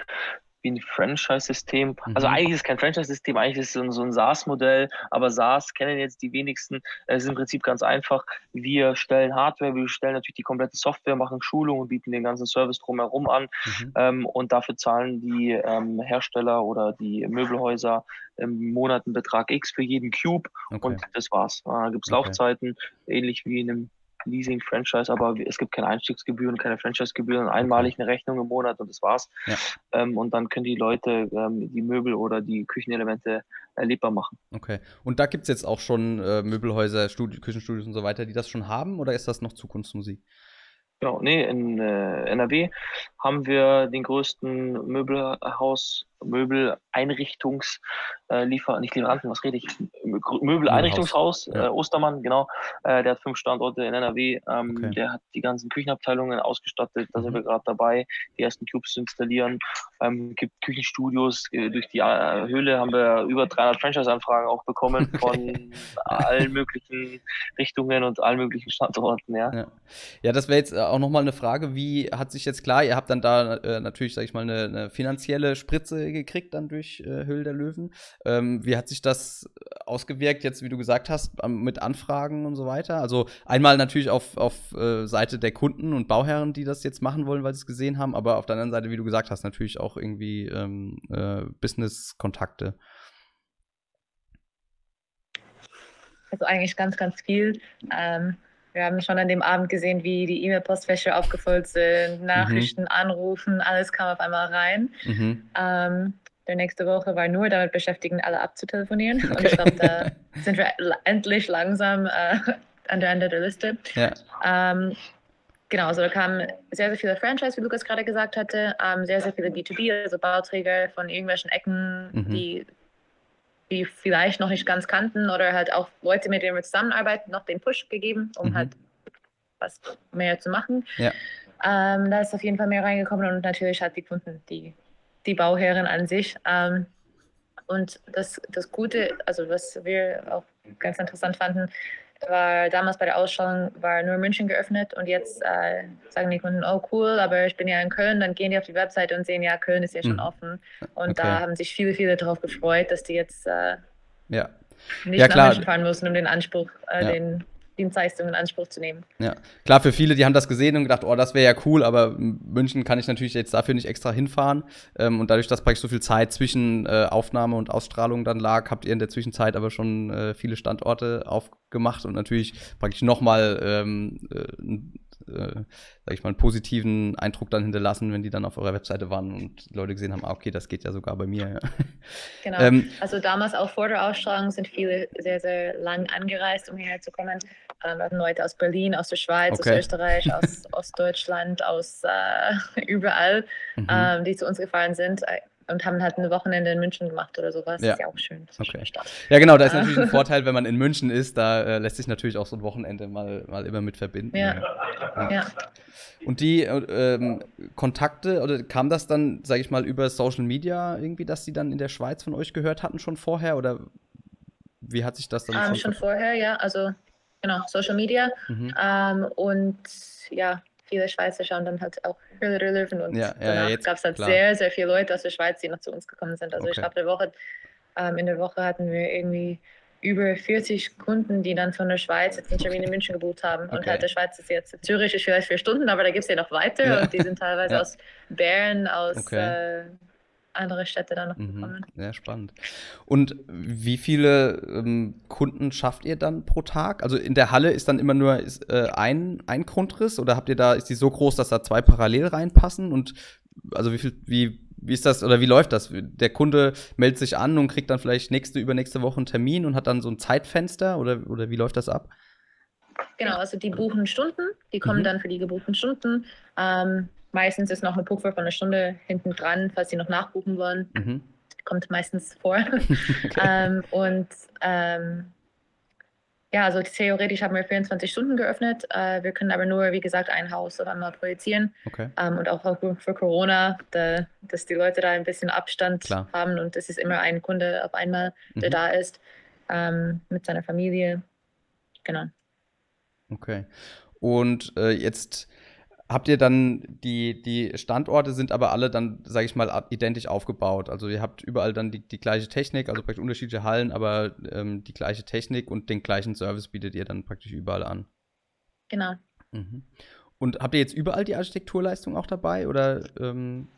wie ein Franchise-System. Mhm. Also eigentlich ist es kein Franchise-System, eigentlich ist es so ein, so ein SaaS-Modell, aber SaaS kennen jetzt die wenigsten. Es ist im Prinzip ganz einfach. Wir stellen Hardware, wir stellen natürlich die komplette Software, machen Schulungen und bieten den ganzen Service drumherum an. Mhm. Ähm, und dafür zahlen die ähm, Hersteller oder die Möbelhäuser im Monat einen Betrag X für jeden Cube. Okay. Und das war's. Da gibt es okay. Laufzeiten, ähnlich wie in einem Leasing-Franchise, aber es gibt keine Einstiegsgebühren, keine Franchise-Gebühren, einmalig eine Rechnung im Monat und das war's. Ja. Ähm, und dann können die Leute ähm, die Möbel oder die Küchenelemente erlebbar machen. Okay. Und da gibt es jetzt auch schon äh, Möbelhäuser, Studi- Küchenstudios und so weiter, die das schon haben oder ist das noch Zukunftsmusik? Genau, nee, in äh, N R W haben wir den größten Möbelhaus, Möbeleinrichtungs, äh, Liefer, nicht Lieferanten, was rede ich? Möbeleinrichtungshaus, ja. äh, Ostermann, genau. Äh, der hat fünf Standorte in N R W. Ähm, okay. Der hat die ganzen Küchenabteilungen ausgestattet. Da mhm. sind wir gerade dabei, die ersten Cubes zu installieren. Ähm, gibt Küchenstudios. Äh, durch die äh, Höhle haben wir über dreihundert Franchise-Anfragen auch bekommen von allen möglichen Richtungen und allen möglichen Standorten. Ja, ja. ja das wäre jetzt auch nochmal eine Frage. Wie hat sich jetzt klar, ihr habt dann da äh, natürlich, sag ich mal, eine, eine finanzielle Spritze gekriegt dann durch äh, Höhle der Löwen. Ähm, wie hat sich das ausgewirkt, jetzt wie du gesagt hast, mit Anfragen und so weiter? Also einmal natürlich auf, auf äh, Seite der Kunden und Bauherren, die das jetzt machen wollen, weil sie es gesehen haben, aber auf der anderen Seite, wie du gesagt hast, natürlich auch irgendwie ähm, äh, Business-Kontakte. Also eigentlich ganz, ganz viel. Ähm, wir haben schon an dem Abend gesehen, wie die E-Mail-Postfächer aufgefüllt sind, Nachrichten, mhm. Anrufen, alles kam auf einmal rein. Mhm. Ähm, Der nächste Woche war nur damit beschäftigt, alle abzutelefonieren. Okay. Und ich glaube, da sind wir endlich langsam äh, an der Ende der Liste. Ja. Ähm, genau, also da kamen sehr, sehr viele Franchise, wie Lukas gerade gesagt hatte, ähm, sehr, sehr viele B zwei B, also Bauträger von irgendwelchen Ecken, mhm. die, die vielleicht noch nicht ganz kannten oder halt auch Leute, mit denen wir zusammenarbeiten, noch den Push gegeben, um mhm. halt was mehr zu machen. Ja. Ähm, da ist auf jeden Fall mehr reingekommen und natürlich halt die Kunden, die die Bauherren an sich. Ähm, und das, das Gute, also was wir auch ganz interessant fanden, war damals bei der Ausstellung war nur München geöffnet und jetzt äh, sagen die Kunden, oh cool, aber ich bin ja in Köln, dann gehen die auf die Website und sehen, ja, Köln ist ja schon mhm. offen. Und okay. da haben sich viele, viele darauf gefreut, dass die jetzt äh, ja. nicht ja, nach München fahren müssen, um den Anspruch, äh, ja. den Dienstleistung in Anspruch zu nehmen. Ja, klar, für viele, die haben das gesehen und gedacht, oh, das wäre ja cool, aber München kann ich natürlich jetzt dafür nicht extra hinfahren. Ähm, und dadurch, dass praktisch so viel Zeit zwischen äh, Aufnahme und Ausstrahlung dann lag, habt ihr in der Zwischenzeit aber schon äh, viele Standorte aufgemacht und natürlich praktisch nochmal ähm, äh, äh, sag ich mal, einen positiven Eindruck dann hinterlassen, wenn die dann auf eurer Webseite waren und Leute gesehen haben, ah, okay, das geht ja sogar bei mir. Ja. Genau, ähm, also damals auch vor der Ausstrahlung sind viele sehr, sehr lang angereist, um hierher zu kommen. Ähm, wir hatten Leute aus Berlin, aus der Schweiz, okay. aus Österreich, aus Ostdeutschland, aus äh, überall, mhm. ähm, die zu uns gefahren sind. Und haben halt ein Wochenende in München gemacht oder sowas. Ja. Ist ja auch schön. Das ist okay. Ja, genau, da ist natürlich ein Vorteil, wenn man in München ist, da äh, lässt sich natürlich auch so ein Wochenende mal, mal immer mit verbinden. Ja. Ja. Ja. Und die äh, Kontakte, oder kam das dann, sage ich mal, über Social Media irgendwie, dass die dann in der Schweiz von euch gehört hatten schon vorher? Oder wie hat sich das dann? Ähm, schon vorher, ja. Also, genau, Social Media. Mhm. Ähm, und ja. Viele Schweizer schauen dann halt auch Höhle der Löwen und ja, danach ja, gab es halt klar. sehr, sehr viele Leute aus der Schweiz, die noch zu uns gekommen sind. Also okay. ich glaube, der Woche, ähm, in der Woche hatten wir irgendwie über vierzig Kunden, die dann von der Schweiz jetzt einen Termin in München gebucht haben. Okay. Und halt der Schweiz ist jetzt, Zürich ist vielleicht vier Stunden, aber da gibt es ja noch weiter ja. und die sind teilweise ja. aus Bern, aus okay. äh, andere Städte dann noch mhm. gekommen. Sehr spannend. Und wie viele ähm, Kunden schafft ihr dann pro Tag? Also in der Halle ist dann immer nur ist, äh, ein, ein Grundriss oder habt ihr da, ist die so groß, dass da zwei parallel reinpassen? Und also wie viel, wie, wie ist das oder wie läuft das? Der Kunde meldet sich an und kriegt dann vielleicht nächste, übernächste Woche einen Termin und hat dann so ein Zeitfenster oder, oder wie läuft das ab? Genau, also die buchen Stunden, die kommen mhm. dann für die gebuchten Stunden. Ähm, Meistens ist noch eine Puffer von einer Stunde hinten dran, falls sie noch nachbuchen wollen. Mhm. Kommt meistens vor. Okay. ähm, und ähm, ja, also theoretisch haben wir vierundzwanzig Stunden geöffnet. Äh, wir können aber nur, wie gesagt, ein Haus auf einmal projizieren. Okay. Ähm, und auch für Corona, da, dass die Leute da ein bisschen Abstand Klar. haben. Und es ist immer ein Kunde auf einmal, der mhm. da ist, ähm, mit seiner Familie. Genau. Okay. Und äh, jetzt... Habt ihr dann, die, die Standorte sind aber alle dann, sage ich mal, identisch aufgebaut. Also ihr habt überall dann die, die gleiche Technik, also praktisch unterschiedliche Hallen, aber ähm, die gleiche Technik und den gleichen Service bietet ihr dann praktisch überall an. Genau. Mhm. Und habt ihr jetzt überall die Architekturleistung auch dabei? Oder, ähm,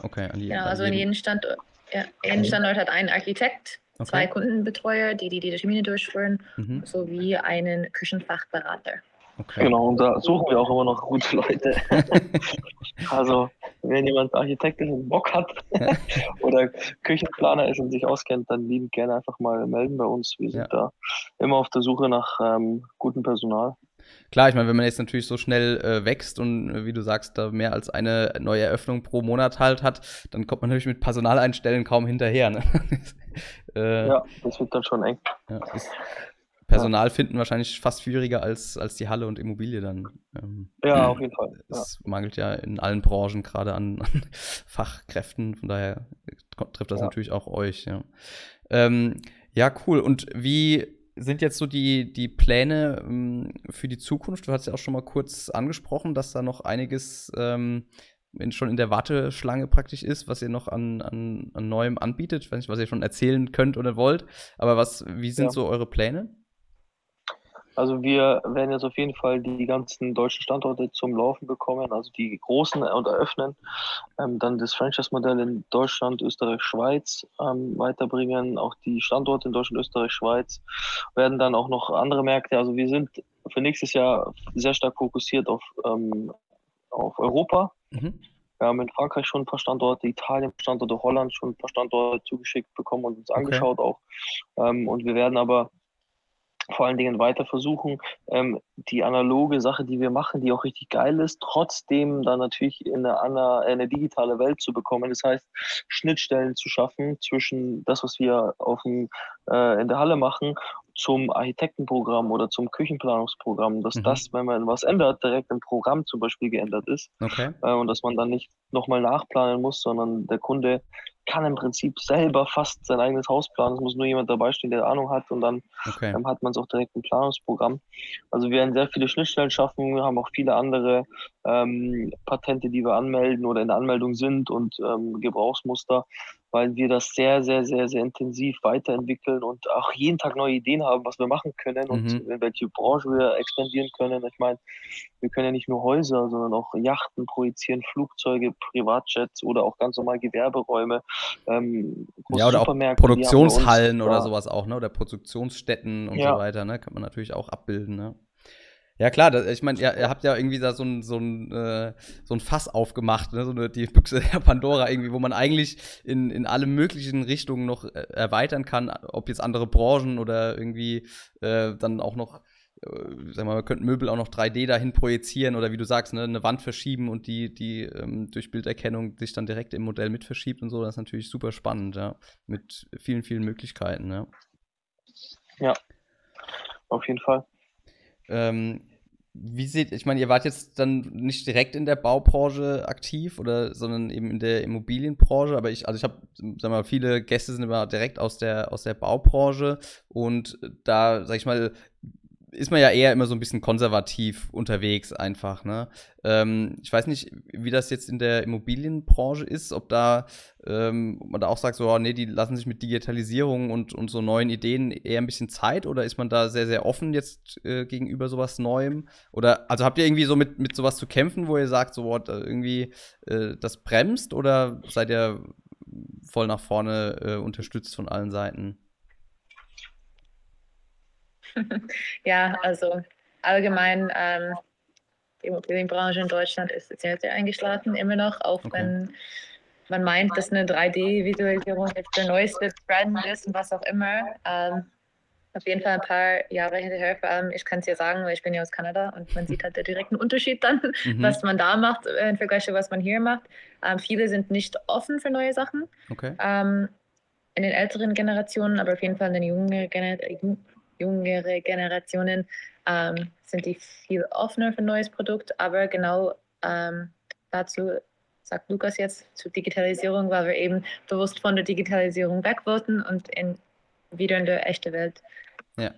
okay. An die, genau, an also in jedem Standort, ja, jeden Standort hat ein Architekt, okay. zwei Kundenbetreuer, die die, die Termine durchführen, mhm. sowie einen Küchenfachberater. Okay. Genau, und da suchen wir auch immer noch gute Leute. Also, wenn jemand Architekt ist und Bock hat oder Küchenplaner ist und sich auskennt, dann liebend gerne einfach mal melden bei uns. Wir sind ja. da immer auf der Suche nach ähm, gutem Personal. Klar, ich meine, wenn man jetzt natürlich so schnell äh, wächst und äh, wie du sagst, da mehr als eine neue Eröffnung pro Monat halt hat, dann kommt man natürlich mit Personaleinstellen kaum hinterher. Ne? äh, ja, das wird dann schon eng. Ja, ist Personal finden wahrscheinlich fast schwieriger als, als die Halle und Immobilie dann. Ähm, ja, auf jeden Fall. Es ja. mangelt ja in allen Branchen gerade an, an Fachkräften, von daher trifft das ja. natürlich auch euch. Ja. Ähm, ja, cool. Und wie sind jetzt so die, die Pläne ähm, für die Zukunft? Du hast ja auch schon mal kurz angesprochen, dass da noch einiges ähm, in, schon in der Warteschlange praktisch ist, was ihr noch an, an, an Neuem anbietet. Ich weiß nicht, was ihr schon erzählen könnt oder wollt, aber was, wie sind ja. so eure Pläne? Also wir werden jetzt auf jeden Fall die ganzen deutschen Standorte zum Laufen bekommen, also die großen und eröffnen, ähm, dann das Franchise-Modell in Deutschland, Österreich, Schweiz ähm, weiterbringen, auch die Standorte in Deutschland, Österreich, Schweiz, werden dann auch noch andere Märkte, also wir sind für nächstes Jahr sehr stark fokussiert auf, ähm, auf Europa. Mhm. Wir haben in Frankreich schon ein paar Standorte, Italien Standorte, Holland schon ein paar Standorte zugeschickt bekommen und uns okay. angeschaut auch ähm, und wir werden aber vor allen Dingen weiter versuchen, ähm, die analoge Sache, die wir machen, die auch richtig geil ist, trotzdem dann natürlich in eine, eine, eine digitale Welt zu bekommen. Das heißt, Schnittstellen zu schaffen zwischen das, was wir auf dem, äh, in der Halle machen, zum Architektenprogramm oder zum Küchenplanungsprogramm, dass mhm. das, wenn man was ändert, direkt im Programm zum Beispiel geändert ist. Okay. Äh, und dass man dann nicht nochmal nachplanen muss, sondern der Kunde kann im Prinzip selber fast sein eigenes Haus planen. Es muss nur jemand dabei stehen, der Ahnung hat und dann okay. ähm, hat man es auch direkt im Planungsprogramm. Also wir werden sehr viele Schnittstellen schaffen, wir haben auch viele andere ähm, Patente, die wir anmelden oder in der Anmeldung sind und ähm, Gebrauchsmuster, weil wir das sehr, sehr, sehr, sehr intensiv weiterentwickeln und auch jeden Tag neue Ideen haben, was wir machen können mhm. und in welche Branche wir expandieren können. Ich meine, wir können ja nicht nur Häuser, sondern auch Yachten projizieren, Flugzeuge, Privatjets oder auch ganz normal Gewerberäume. Ähm, ja, oder auch Produktionshallen uns, oder ja. sowas auch, ne? Oder Produktionsstätten und ja. so weiter, ne? Kann man natürlich auch abbilden, ne? Ja klar, das, ich meine, ihr, ihr habt ja irgendwie da so ein, so ein, äh, so ein Fass aufgemacht, ne? So eine, die Büchse der Pandora irgendwie, wo man eigentlich in, in alle möglichen Richtungen noch äh, erweitern kann, ob jetzt andere Branchen oder irgendwie äh, dann auch noch, äh, sagen wir mal, wir könnten Möbel auch noch drei D dahin projizieren oder wie du sagst, ne, eine Wand verschieben und die, die ähm, durch Bilderkennung sich dann direkt im Modell mit verschiebt und so, das ist natürlich super spannend, ja, mit vielen, vielen Möglichkeiten, ja. Ja, auf jeden Fall. Ähm, wie seht, ich meine, ihr wart jetzt dann nicht direkt in der Baubranche aktiv oder, sondern eben in der Immobilienbranche, aber ich, also ich habe, sag mal, viele Gäste sind immer direkt aus der, aus der Baubranche und da, sag ich mal, ist man ja eher immer so ein bisschen konservativ unterwegs einfach, ne? Ähm, ich weiß nicht, wie das jetzt in der Immobilienbranche ist, ob da ähm, man da auch sagt, so, oh, nee, die lassen sich mit Digitalisierung und, und so neuen Ideen eher ein bisschen Zeit oder ist man da sehr, sehr offen jetzt äh, gegenüber sowas Neuem? Oder, also habt ihr irgendwie so mit, mit sowas zu kämpfen, wo ihr sagt, so, oh, da irgendwie äh, das bremst oder seid ihr voll nach vorne äh, unterstützt von allen Seiten? Ja, also allgemein ähm, die Immobilienbranche in Deutschland ist sehr, sehr eingeschlafen immer noch, auch okay. wenn man meint, dass eine drei D-Visualisierung jetzt der neueste Trend ist und was auch immer. Ähm, auf jeden Fall ein paar Jahre hinterher, vor allem, ich kann es ja sagen, weil ich bin ja aus Kanada und man sieht halt den direkten Unterschied dann, mhm. was man da macht im Vergleich zu was man hier macht. Ähm, viele sind nicht offen für neue Sachen, okay. ähm, in den älteren Generationen, aber auf jeden Fall in den jungen Generationen. Jüngere Generationen ähm, sind die viel offener für ein neues Produkt, aber genau ähm, dazu sagt Lukas jetzt zur Digitalisierung, weil wir eben bewusst von der Digitalisierung weg wollten und in, wieder in der echten Welt. Ja.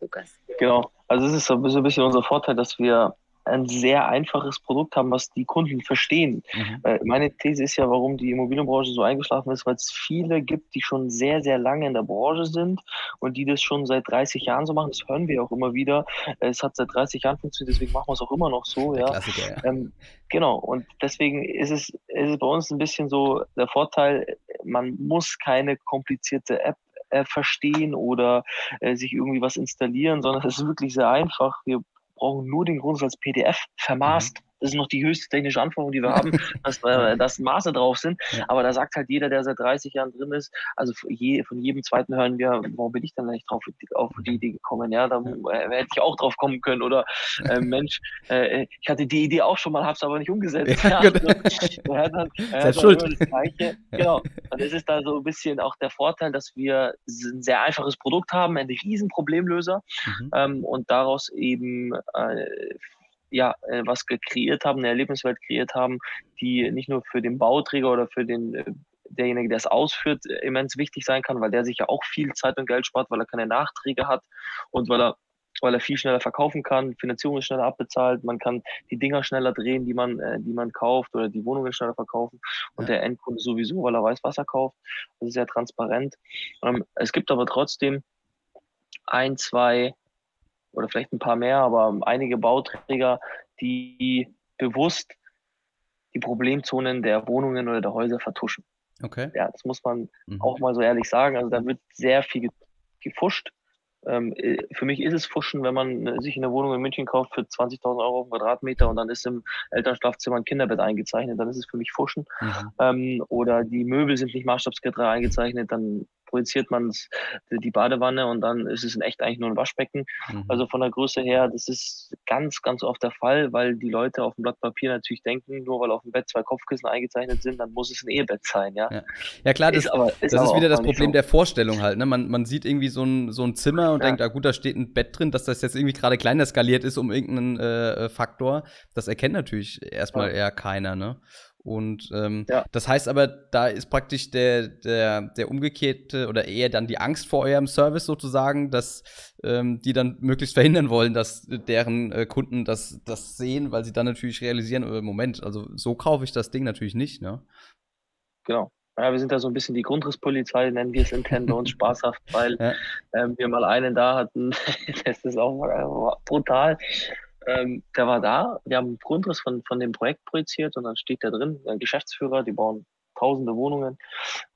Lukas. Genau, also es ist so ein bisschen unser Vorteil, dass wir ein sehr einfaches Produkt haben, was die Kunden verstehen. Mhm. Meine These ist ja, warum die Immobilienbranche so eingeschlafen ist, weil es viele gibt, die schon sehr, sehr lange in der Branche sind und die das schon seit dreißig Jahren so machen. Das hören wir auch immer wieder. Es hat seit dreißig Jahren funktioniert, deswegen machen wir es auch immer noch so. Ja. Klassiker, ja. Ähm, genau, und deswegen ist es, ist es bei uns ein bisschen so der Vorteil, man muss keine komplizierte App äh, verstehen oder äh, sich irgendwie was installieren, sondern es ist wirklich sehr einfach. Wir brauchen nur den Grundsatz P D F vermaßt. Mhm. Das ist noch die höchste technische Anforderung, die wir haben, dass, äh, dass Maße drauf sind. Ja. Aber da sagt halt jeder, der seit dreißig Jahren drin ist, also je, von jedem zweiten hören wir, warum bin ich dann nicht drauf auf die Idee gekommen? Ja, da äh, hätte ich auch drauf kommen können. Oder äh, Mensch, äh, ich hatte die Idee auch schon mal, habe es aber nicht umgesetzt. Ja, ja, genau. So, ja, dann, äh, Selbst schuld. Das Gleiche. Genau. Und es ist da so ein bisschen auch der Vorteil, dass wir ein sehr einfaches Produkt haben, ein riesen Problemlöser mhm. ähm, und daraus eben äh, ja, was gekreiert haben, eine Erlebniswelt kreiert haben, die nicht nur für den Bauträger oder für den, derjenige, der es ausführt, immens wichtig sein kann, weil der sich ja auch viel Zeit und Geld spart, weil er keine Nachträge hat und weil er, weil er viel schneller verkaufen kann, Finanzierung ist schneller abbezahlt, man kann die Dinger schneller drehen, die man, die man kauft oder die Wohnungen schneller verkaufen und ja. der Endkunde sowieso, weil er weiß, was er kauft. Das ist sehr transparent. Es gibt aber trotzdem ein, zwei oder vielleicht ein paar mehr, aber einige Bauträger, die bewusst die Problemzonen der Wohnungen oder der Häuser vertuschen. Okay. Ja, das muss man mhm. auch mal so ehrlich sagen. Also da wird sehr viel gefuscht. Ähm, für mich ist es Fuschen, wenn man sich eine Wohnung in München kauft für zwanzigtausend Euro auf den Quadratmeter und dann ist im Elternschlafzimmer ein Kinderbett eingezeichnet, dann ist es für mich Fuschen. Mhm. Ähm, oder die Möbel sind nicht maßstabsgetreu eingezeichnet, dann projiziert man die Badewanne und dann ist es in echt eigentlich nur ein Waschbecken. Mhm. Also von der Größe her, das ist ganz, ganz oft der Fall, weil die Leute auf dem Blatt Papier natürlich denken, nur weil auf dem Bett zwei Kopfkissen eingezeichnet sind, dann muss es ein Ehebett sein. Ja, ja. ja klar, das ist, aber, ist, das ist wieder das Problem der Vorstellung halt. Ne? Man, man sieht irgendwie so ein, so ein Zimmer und ja. denkt, ah gut, da steht ein Bett drin, dass das jetzt irgendwie gerade kleiner skaliert ist um irgendeinen äh, Faktor. Das erkennt natürlich erstmal ja. eher keiner, ne? Und ähm, ja. das heißt aber, da ist praktisch der, der, der umgekehrte oder eher dann die Angst vor eurem Service sozusagen, dass ähm, die dann möglichst verhindern wollen, dass deren äh, Kunden das, das sehen, weil sie dann natürlich realisieren, Moment, also so kaufe ich das Ding natürlich nicht, ne? Genau. ja, wir sind da so ein bisschen die Grundrisspolizei, nennen wir es intern bei uns spaßhaft, weil ja. ähm, wir mal einen da hatten, das ist auch brutal. Ähm, der war da, wir haben einen Grundriss von, von dem Projekt projiziert und dann steht da drin, ein Geschäftsführer, die bauen tausende Wohnungen.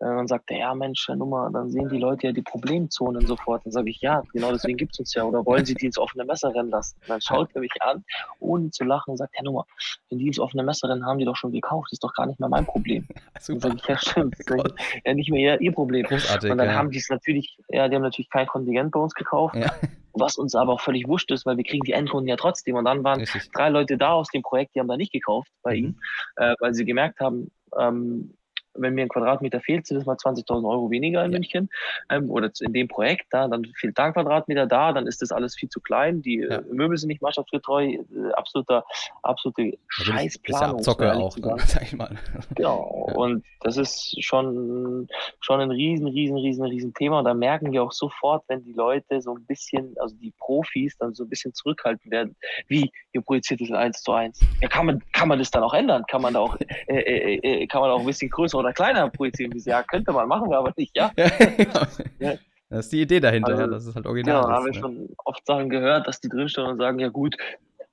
Äh, und dann sagt er, ja Mensch, Herr Nummer, dann sehen die Leute ja die Problemzonen sofort. Dann sage ich, ja, genau deswegen gibt es uns ja. Oder wollen Sie die ins offene Messer rennen lassen? Und dann schaut er mich an, ohne zu lachen, und sagt, Herr Nummer, wenn die ins offene Messer rennen, haben die doch schon gekauft. Das ist doch gar nicht mehr mein Problem. Super. Dann sage ich, ja stimmt, oh ja, nicht mehr ja, ihr Problem. Großartig, und dann ja. haben die es natürlich, ja, die haben natürlich kein Kontingent bei uns gekauft. Ja. Was uns aber auch völlig wurscht ist, weil wir kriegen die Endkunden ja trotzdem. Und dann waren Richtig. drei Leute da aus dem Projekt, die haben da nicht gekauft bei mhm. ihnen, äh, weil sie gemerkt haben, ähm, wenn mir ein Quadratmeter fehlt, sind es mal zwanzigtausend Euro weniger in ja. München ähm, oder in dem Projekt, da, dann fehlt da ein Quadratmeter da, dann ist das alles viel zu klein, die ja. äh, Möbel sind nicht mannschaftsgetreu, äh, absoluter, absolute Scheißplanung. Ist ja auch, ne? Sag ich mal. Genau, ja. und das ist schon, schon ein riesen, riesen, riesen, riesen Thema und da merken wir auch sofort, wenn die Leute so ein bisschen, also die Profis dann so ein bisschen zurückhaltend werden, wie, ihr projiziert das in eins zu eins. Ja, kann man, kann man das dann auch ändern? Kann man da auch, äh, äh, äh, kann man auch ein bisschen größer oder kleiner projizieren, wie ja, könnte man machen, aber nicht, ja. ja, genau. ja. Das ist die Idee dahinter, also, ja, das ist halt original. Ja, haben wir ne? schon oft Sachen gehört, dass die drinstehen und sagen, ja gut,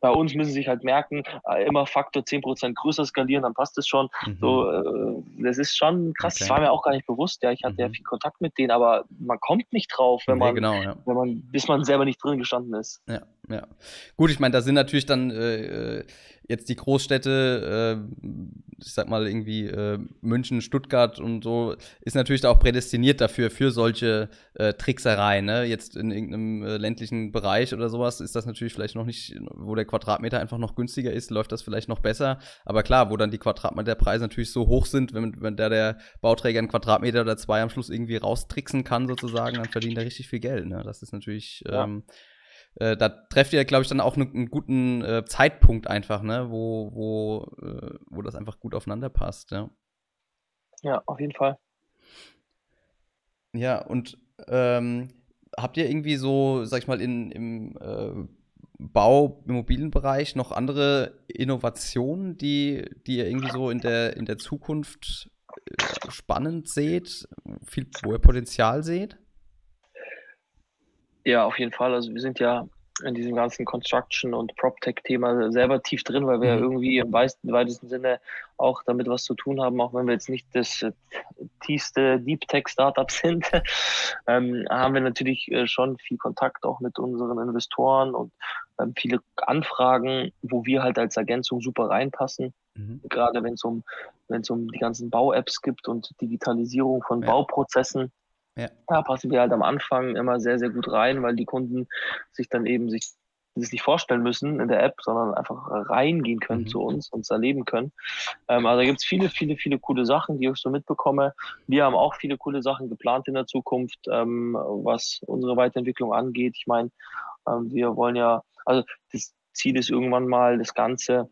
bei uns müssen sie sich halt merken, immer Faktor zehn Prozent größer skalieren, dann passt es schon. Mhm. So, das ist schon krass, okay. das war mir auch gar nicht bewusst, ja, ich hatte mhm. ja viel Kontakt mit denen, aber man kommt nicht drauf, wenn man, ja, genau, ja. wenn man bis man selber nicht drin gestanden ist. Ja, ja. Gut, ich meine, da sind natürlich dann äh, jetzt die Großstädte, äh, ich sag mal irgendwie äh, München, Stuttgart und so, ist natürlich da auch prädestiniert dafür, für solche äh, Tricksereien, ne? Jetzt in irgendeinem äh, ländlichen Bereich oder sowas ist das natürlich vielleicht noch nicht, wo der Quadratmeter einfach noch günstiger ist, läuft das vielleicht noch besser, aber klar, wo dann die Quadratmeterpreise natürlich so hoch sind, wenn, wenn da der Bauträger einen Quadratmeter oder zwei am Schluss irgendwie raustricksen kann sozusagen, dann verdient er richtig viel Geld, ne? Das ist natürlich... Ja. Ähm, Äh, da trefft ihr, glaube ich, dann auch ne, einen guten äh, Zeitpunkt einfach, ne, wo, wo, äh, wo das einfach gut aufeinander passt, ja. Ja, auf jeden Fall. Ja, und ähm, habt ihr irgendwie so, sag ich mal, in, im äh, Bau-, Immobilienbereich noch andere Innovationen, die, die ihr irgendwie so in der, in der Zukunft äh, spannend seht, viel, wo ihr Potenzial seht? Ja, auf jeden Fall. Also wir sind ja in diesem ganzen Construction- und PropTech-Thema selber tief drin, weil wir ja irgendwie im weitesten Sinne auch damit was zu tun haben, auch wenn wir jetzt nicht das tiefste Deep-Tech-Startup sind, ähm, haben wir natürlich schon viel Kontakt auch mit unseren Investoren und ähm, viele Anfragen, wo wir halt als Ergänzung super reinpassen. Mhm. Gerade wenn es um, wenn es um die ganzen Bau-Apps gibt und Digitalisierung von ja. Bauprozessen. Ja. Da passen wir halt am Anfang immer sehr, sehr gut rein, weil die Kunden sich dann eben sich das nicht vorstellen müssen in der App, sondern einfach reingehen können mhm. zu uns, uns erleben können. Ähm, also da gibt es viele, viele, viele coole Sachen, die ich so mitbekomme. Wir haben auch viele coole Sachen geplant in der Zukunft, ähm, was unsere Weiterentwicklung angeht. Ich meine, ähm, wir wollen ja, also das Ziel ist irgendwann mal das Ganze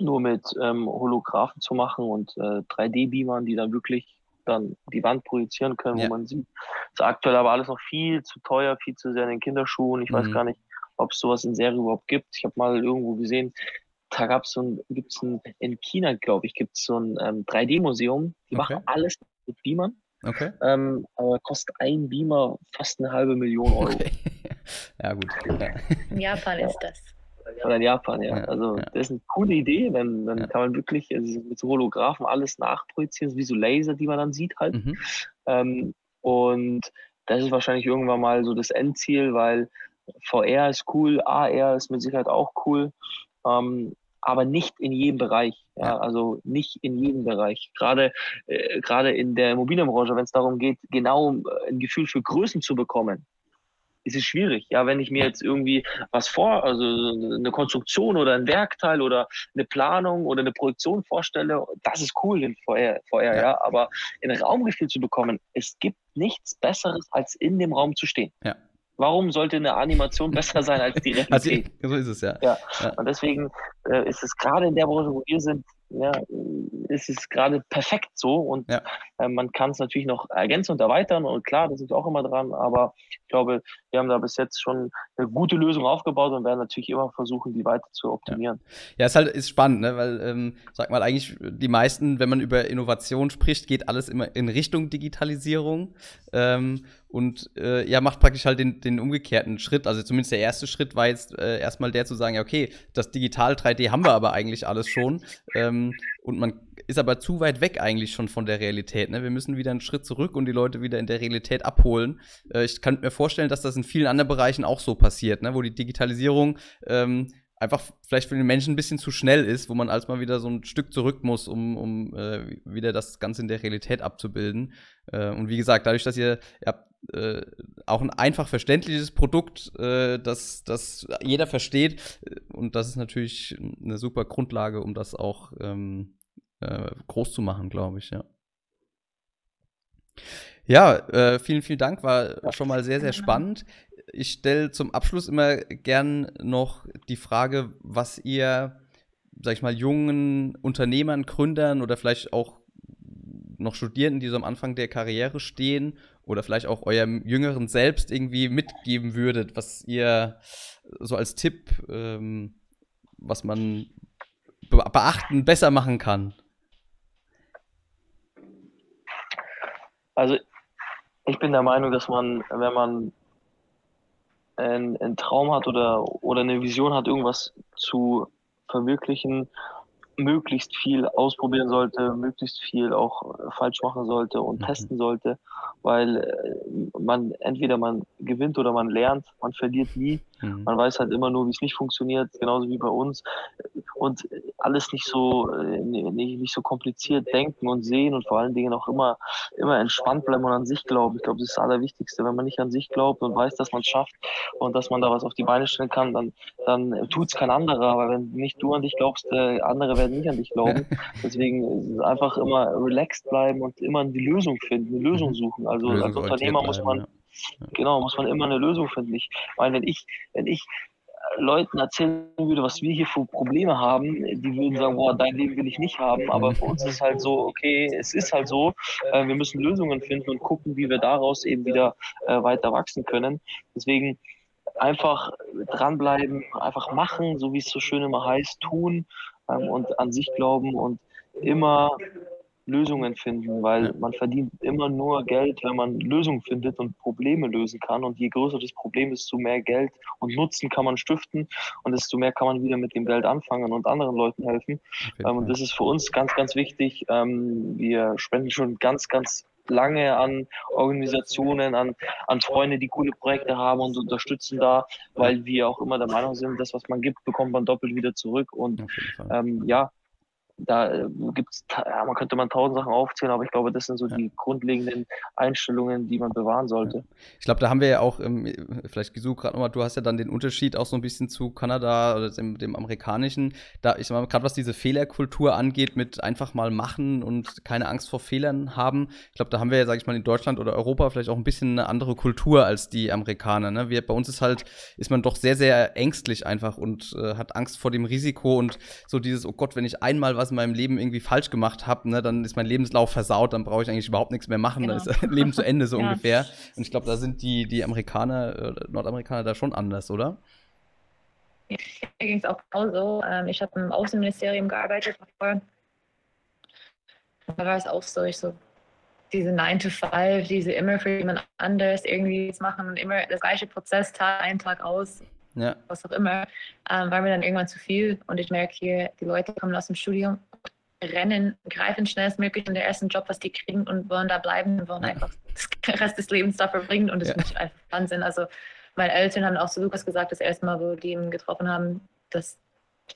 nur mit ähm, Holographen zu machen und äh, drei D Beamern, die dann wirklich dann die Wand projizieren können, ja. wo man sieht. Ist aktuell aber alles noch viel zu teuer, viel zu sehr in den Kinderschuhen. Ich mhm. weiß gar nicht, ob es sowas in Serie überhaupt gibt. Ich habe mal irgendwo gesehen, da gab es so ein, gibt's ein, in China, glaube ich, gibt es so ein ähm, drei D Museum. Die okay. machen alles mit Beamern. Okay. Ähm, aber kostet ein Beamer fast eine halbe Million Euro. Okay. Ja, gut. Ja. In Japan ja. ist das. Oder in Japan, ja. ja also ja. das ist eine coole Idee, dann, dann ja. kann man wirklich also mit so Holographen alles nachprojizieren, wie so Laser, die man dann sieht halt. Mhm. Ähm, und das ist wahrscheinlich irgendwann mal so das Endziel, weil V R ist cool, A R ist mit Sicherheit auch cool, ähm, aber nicht in jedem Bereich. Ja, also nicht in jedem Bereich. Gerade, äh, gerade in der Immobilienbranche, wenn es darum geht, genau ein Gefühl für Größen zu bekommen, es ist schwierig. Ja, wenn ich mir jetzt irgendwie was vor, also eine Konstruktion oder ein Werkteil oder eine Planung oder eine Projektion vorstelle, das ist cool in V R, V R ja. ja, aber in ein Raumgefühl zu bekommen, es gibt nichts Besseres, als in dem Raum zu stehen. Ja. Warum sollte eine Animation besser sein als die Realität? Also, so ist es ja. ja. ja. Und deswegen äh, ist es gerade in der Branche, wo wir sind, ja, ist es gerade perfekt so und ja. äh, man kann es natürlich noch ergänzen und erweitern und klar, da sind wir auch immer dran, aber Ich glaube, wir haben da bis jetzt schon eine gute Lösung aufgebaut und werden natürlich immer versuchen, die weiter zu optimieren. Ja, ja, ist halt ist spannend, ne? Weil, ähm, sag mal, eigentlich die meisten, wenn man über Innovation spricht, geht alles immer in Richtung Digitalisierung. Ähm, und äh, ja, macht praktisch halt den, den umgekehrten Schritt. Also zumindest der erste Schritt war jetzt äh, erstmal der zu sagen, ja, okay, das Digital drei D haben wir aber eigentlich alles schon. Ähm, und man ist aber zu weit weg eigentlich schon von der Realität, ne? Wir müssen wieder einen Schritt zurück und die Leute wieder in der Realität abholen. Äh, ich kann mir vorstellen, dass das in vielen anderen Bereichen auch so passiert, ne? Wo die Digitalisierung ähm, einfach vielleicht für den Menschen ein bisschen zu schnell ist, wo man als mal wieder so ein Stück zurück muss, um, um äh, wieder das Ganze in der Realität abzubilden. Äh, und wie gesagt, dadurch, dass ihr, ihr habt äh, auch ein einfach verständliches Produkt, äh, das, das jeder versteht, und das ist natürlich eine super Grundlage, um das auch ähm, äh, groß zu machen, glaube ich, ja. Ja, äh, vielen, vielen Dank, war schon mal sehr, sehr spannend. Ich stelle zum Abschluss immer gern noch die Frage, was ihr, sag ich mal, jungen Unternehmern, Gründern oder vielleicht auch noch Studierenden, die so am Anfang der Karriere stehen oder vielleicht auch eurem Jüngeren selbst irgendwie mitgeben würdet, was ihr so als Tipp, ähm, was man be- beachten, besser machen kann. Also ich bin der Meinung, dass man, wenn man einen, einen Traum hat oder, oder eine Vision hat, irgendwas zu verwirklichen, möglichst viel ausprobieren sollte, möglichst viel auch falsch machen sollte und mhm. testen sollte, weil man entweder man gewinnt oder man lernt, man verliert nie, mhm. man weiß halt immer nur, wie es nicht funktioniert, genauso wie bei uns, und alles nicht so nicht, nicht so kompliziert denken und sehen und vor allen Dingen auch immer immer entspannt bleiben und an sich glauben. Ich glaube, das ist das Allerwichtigste. Wenn man nicht an sich glaubt und weiß, dass man es schafft und dass man da was auf die Beine stellen kann, dann, dann tut es kein anderer, aber wenn nicht du an dich glaubst, äh, andere werden nicht an dich glauben. Deswegen einfach immer relaxed bleiben und immer die Lösung finden, eine Lösung suchen. Also als Unternehmer muss man, ja. genau, muss man immer eine Lösung finden. Ich meine, wenn ich, wenn ich Leuten erzählen würde, was wir hier für Probleme haben, die würden sagen, boah, dein Leben will ich nicht haben, aber für uns ist halt so, okay, es ist halt so, äh, wir müssen Lösungen finden und gucken, wie wir daraus eben wieder äh, weiter wachsen können. Deswegen einfach dranbleiben, einfach machen, so wie es so schön immer heißt, tun, und an sich glauben und immer Lösungen finden, weil man verdient immer nur Geld, wenn man Lösungen findet und Probleme lösen kann, und je größer das Problem ist, desto mehr Geld und Nutzen kann man stiften und desto mehr kann man wieder mit dem Geld anfangen und anderen Leuten helfen, und das ist für uns ganz, ganz wichtig. Wir spenden schon ganz, ganz lange an Organisationen, an, an Freunde, die coole Projekte haben und unterstützen da, weil wir auch immer der Meinung sind, das, was man gibt, bekommt man doppelt wieder zurück. Und ähm, ja, da gibt's, ja, man könnte man tausend Sachen aufzählen, aber ich glaube, das sind so die grundlegenden Einstellungen, die man bewahren sollte. Ich glaube, da haben wir ja auch, ähm, vielleicht Gisu gerade nochmal, du hast ja dann den Unterschied auch so ein bisschen zu Kanada oder dem, dem amerikanischen, da, ich sag mal, gerade was diese Fehlerkultur angeht, mit einfach mal machen und keine Angst vor Fehlern haben. Ich glaube, da haben wir ja, sag ich mal, in Deutschland oder Europa vielleicht auch ein bisschen eine andere Kultur als die Amerikaner, ne? Wir, bei uns ist halt, ist man doch sehr, sehr ängstlich einfach und äh, hat Angst vor dem Risiko und so dieses, oh Gott, wenn ich einmal was in meinem Leben irgendwie falsch gemacht habe, ne, dann ist mein Lebenslauf versaut, dann brauche ich eigentlich überhaupt nichts mehr machen, genau. Dann ist das Leben zu Ende, so ja. ungefähr. Und ich glaube, da sind die, die Amerikaner, äh, Nordamerikaner da schon anders, oder? Mir ging es auch genauso. Ähm, ich habe im Außenministerium gearbeitet. Da war es auch so, ich so, diese nine to five, diese immer für jemand anders irgendwie machen und immer das gleiche Prozess, Tag ein, Tag aus. Ja. Was auch immer, ähm, war mir dann irgendwann zu viel, und ich merke hier, die Leute kommen aus dem Studium, rennen, greifen schnellstmöglich in den ersten Job, was die kriegen, und wollen da bleiben und wollen ja. einfach den Rest des Lebens da verbringen, und das ja. finde ich einfach Wahnsinn. Also meine Eltern haben auch zu Lukas gesagt, das erste Mal, wo die ihn getroffen haben, dass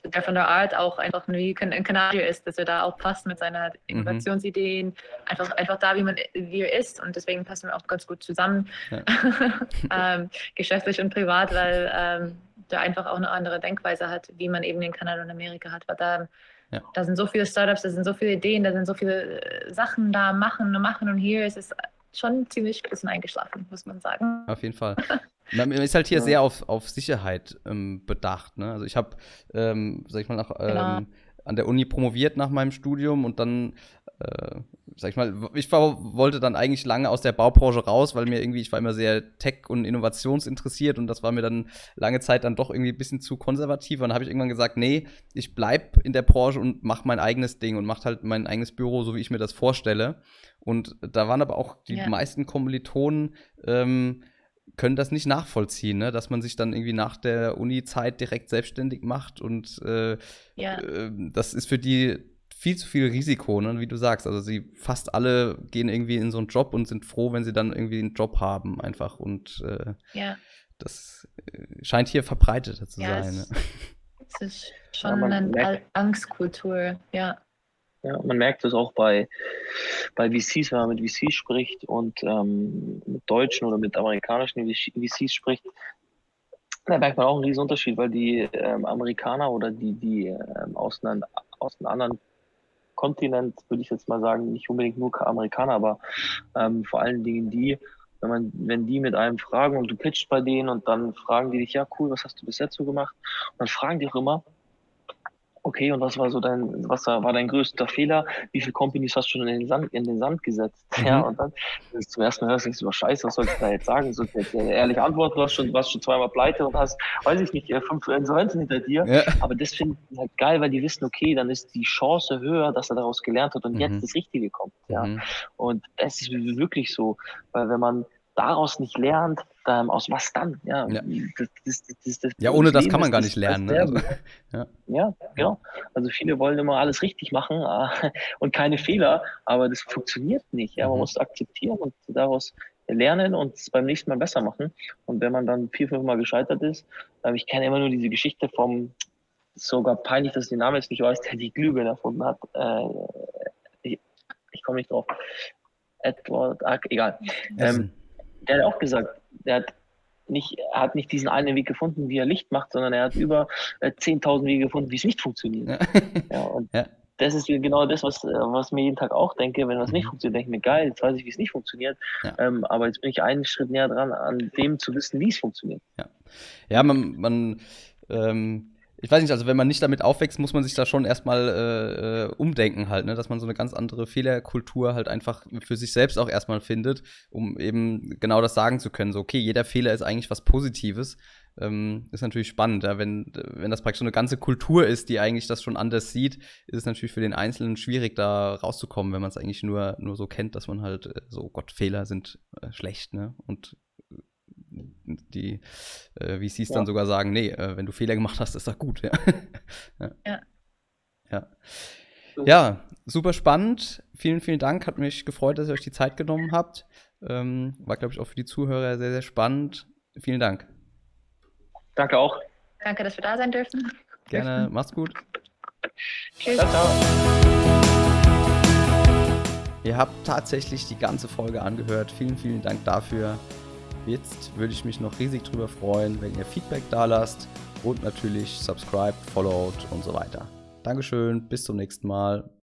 der von der Art auch einfach wie ein Kanadier ist, dass er da auch passt mit seiner Innovationsideen, mhm. einfach, einfach da, wie man wie er ist, und deswegen passen wir auch ganz gut zusammen, ja. ähm, geschäftlich und privat, weil ähm, der einfach auch eine andere Denkweise hat, wie man eben in Kanada und Amerika hat, weil da, ja. da sind so viele Startups, da sind so viele Ideen, da sind so viele Sachen da, machen und machen, und hier ist es schon ziemlich ein bisschen eingeschlafen, muss man sagen. Auf jeden Fall. Man ist halt hier ja. sehr auf, auf Sicherheit ähm, bedacht, ne? Also ich habe, ähm, sag ich mal, nach, ähm, genau. an der Uni promoviert nach meinem Studium, und dann äh, sag ich mal, ich war, wollte dann eigentlich lange aus der Baubranche raus, weil mir irgendwie, ich war immer sehr tech- und innovationsinteressiert und das war mir dann lange Zeit dann doch irgendwie ein bisschen zu konservativ. Und dann habe ich irgendwann gesagt, nee, ich bleib in der Branche und mache mein eigenes Ding und mache halt mein eigenes Büro, so wie ich mir das vorstelle. Und da waren aber auch die ja. meisten Kommilitonen, ähm, können das nicht nachvollziehen, ne? Dass man sich dann irgendwie nach der Uni-Zeit direkt selbstständig macht und äh, ja. äh, das ist für die viel zu viel Risiko, ne? Wie du sagst. Also sie fast alle gehen irgendwie in so einen Job und sind froh, wenn sie dann irgendwie einen Job haben einfach und äh, ja. das scheint hier verbreiteter zu ja, sein. Es, ne? es ist schon ja, eine Angstkultur, ja. Ja, man merkt das auch bei, bei V Cs, wenn man mit V Cs spricht und ähm, mit deutschen oder mit amerikanischen V Cs spricht, da merkt man auch einen riesen Unterschied, weil die ähm, Amerikaner oder die, die ähm, aus, einem, aus einem anderen Kontinent, würde ich jetzt mal sagen, nicht unbedingt nur Amerikaner, aber ähm, vor allen Dingen die, wenn man, wenn die mit einem fragen und du pitchst bei denen und dann fragen die dich, ja cool, was hast du bis jetzt so gemacht? Und dann fragen die auch immer, okay, und was war so dein, was war dein größter Fehler? Wie viele Companies hast du schon in den Sand, in den Sand gesetzt? Mhm. Ja, und dann ist zum ersten Mal hörst du über Scheiße, was soll ich da jetzt sagen? So jetzt ehrlich antworten, du hast schon, warst schon zweimal pleite und hast, weiß ich nicht, fünf Insolvenzen hinter dir. Ja. Aber das finde ich halt geil, weil die wissen, okay, dann ist die Chance höher, dass er daraus gelernt hat und mhm. jetzt das Richtige kommt. Ja, mhm. und das ist wirklich so, weil wenn man daraus nicht lernt, ähm, aus was dann? Ja, ja. Das, das, das, das ja ohne das Leben, kann man gar nicht lernen. Ne? Also, ja. ja, genau. Also viele wollen immer alles richtig machen äh, und keine Fehler, aber das funktioniert nicht. Ja? Man mhm. muss akzeptieren und daraus lernen und es beim nächsten Mal besser machen. Und wenn man dann vier, fünf Mal gescheitert ist, äh, ich kenne immer nur diese Geschichte vom, sogar peinlich, dass ich den Namen jetzt nicht weiß, der die Glühbirne erfunden hat. Äh, ich ich komme nicht drauf. Edward, ach, egal. Ähm, Der hat auch gesagt, der hat nicht, er hat nicht diesen einen Weg gefunden, wie er Licht macht, sondern er hat über zehntausend Wege gefunden, wie es nicht funktioniert. Ja. Ja, und ja. das ist genau das, was, was mir jeden Tag auch denke, wenn was mhm. nicht funktioniert, denke ich mir, geil, jetzt weiß ich, wie es nicht funktioniert, ja. ähm, aber jetzt bin ich einen Schritt näher dran, an dem zu wissen, wie es funktioniert. Ja, ja man, man ähm ich weiß nicht, also wenn man nicht damit aufwächst, muss man sich da schon erstmal äh, umdenken halt, ne? Dass man so eine ganz andere Fehlerkultur halt einfach für sich selbst auch erstmal findet, um eben genau das sagen zu können. So, okay, jeder Fehler ist eigentlich was Positives. Ähm, ist natürlich spannend, ja? wenn, wenn das praktisch so eine ganze Kultur ist, die eigentlich das schon anders sieht, ist es natürlich für den Einzelnen schwierig, da rauszukommen, wenn man es eigentlich nur, nur so kennt, dass man halt so, Gott, Fehler sind äh, schlecht, ne? Und die äh, V Cs ja. dann sogar sagen, nee, äh, wenn du Fehler gemacht hast, ist das gut. Ja. ja. Ja. Ja. ja, super spannend. Vielen, vielen Dank. Hat mich gefreut, dass ihr euch die Zeit genommen habt. Ähm, war, glaube ich, auch für die Zuhörer sehr, sehr spannend. Vielen Dank. Danke auch. Danke, dass wir da sein dürfen. Gerne. Macht's gut. Tschüss. Ciao, ciao. Ihr habt tatsächlich die ganze Folge angehört. Vielen, vielen Dank dafür. Jetzt würde ich mich noch riesig drüber freuen, wenn ihr Feedback da lasst und natürlich subscribed, followed und so weiter. Dankeschön, bis zum nächsten Mal.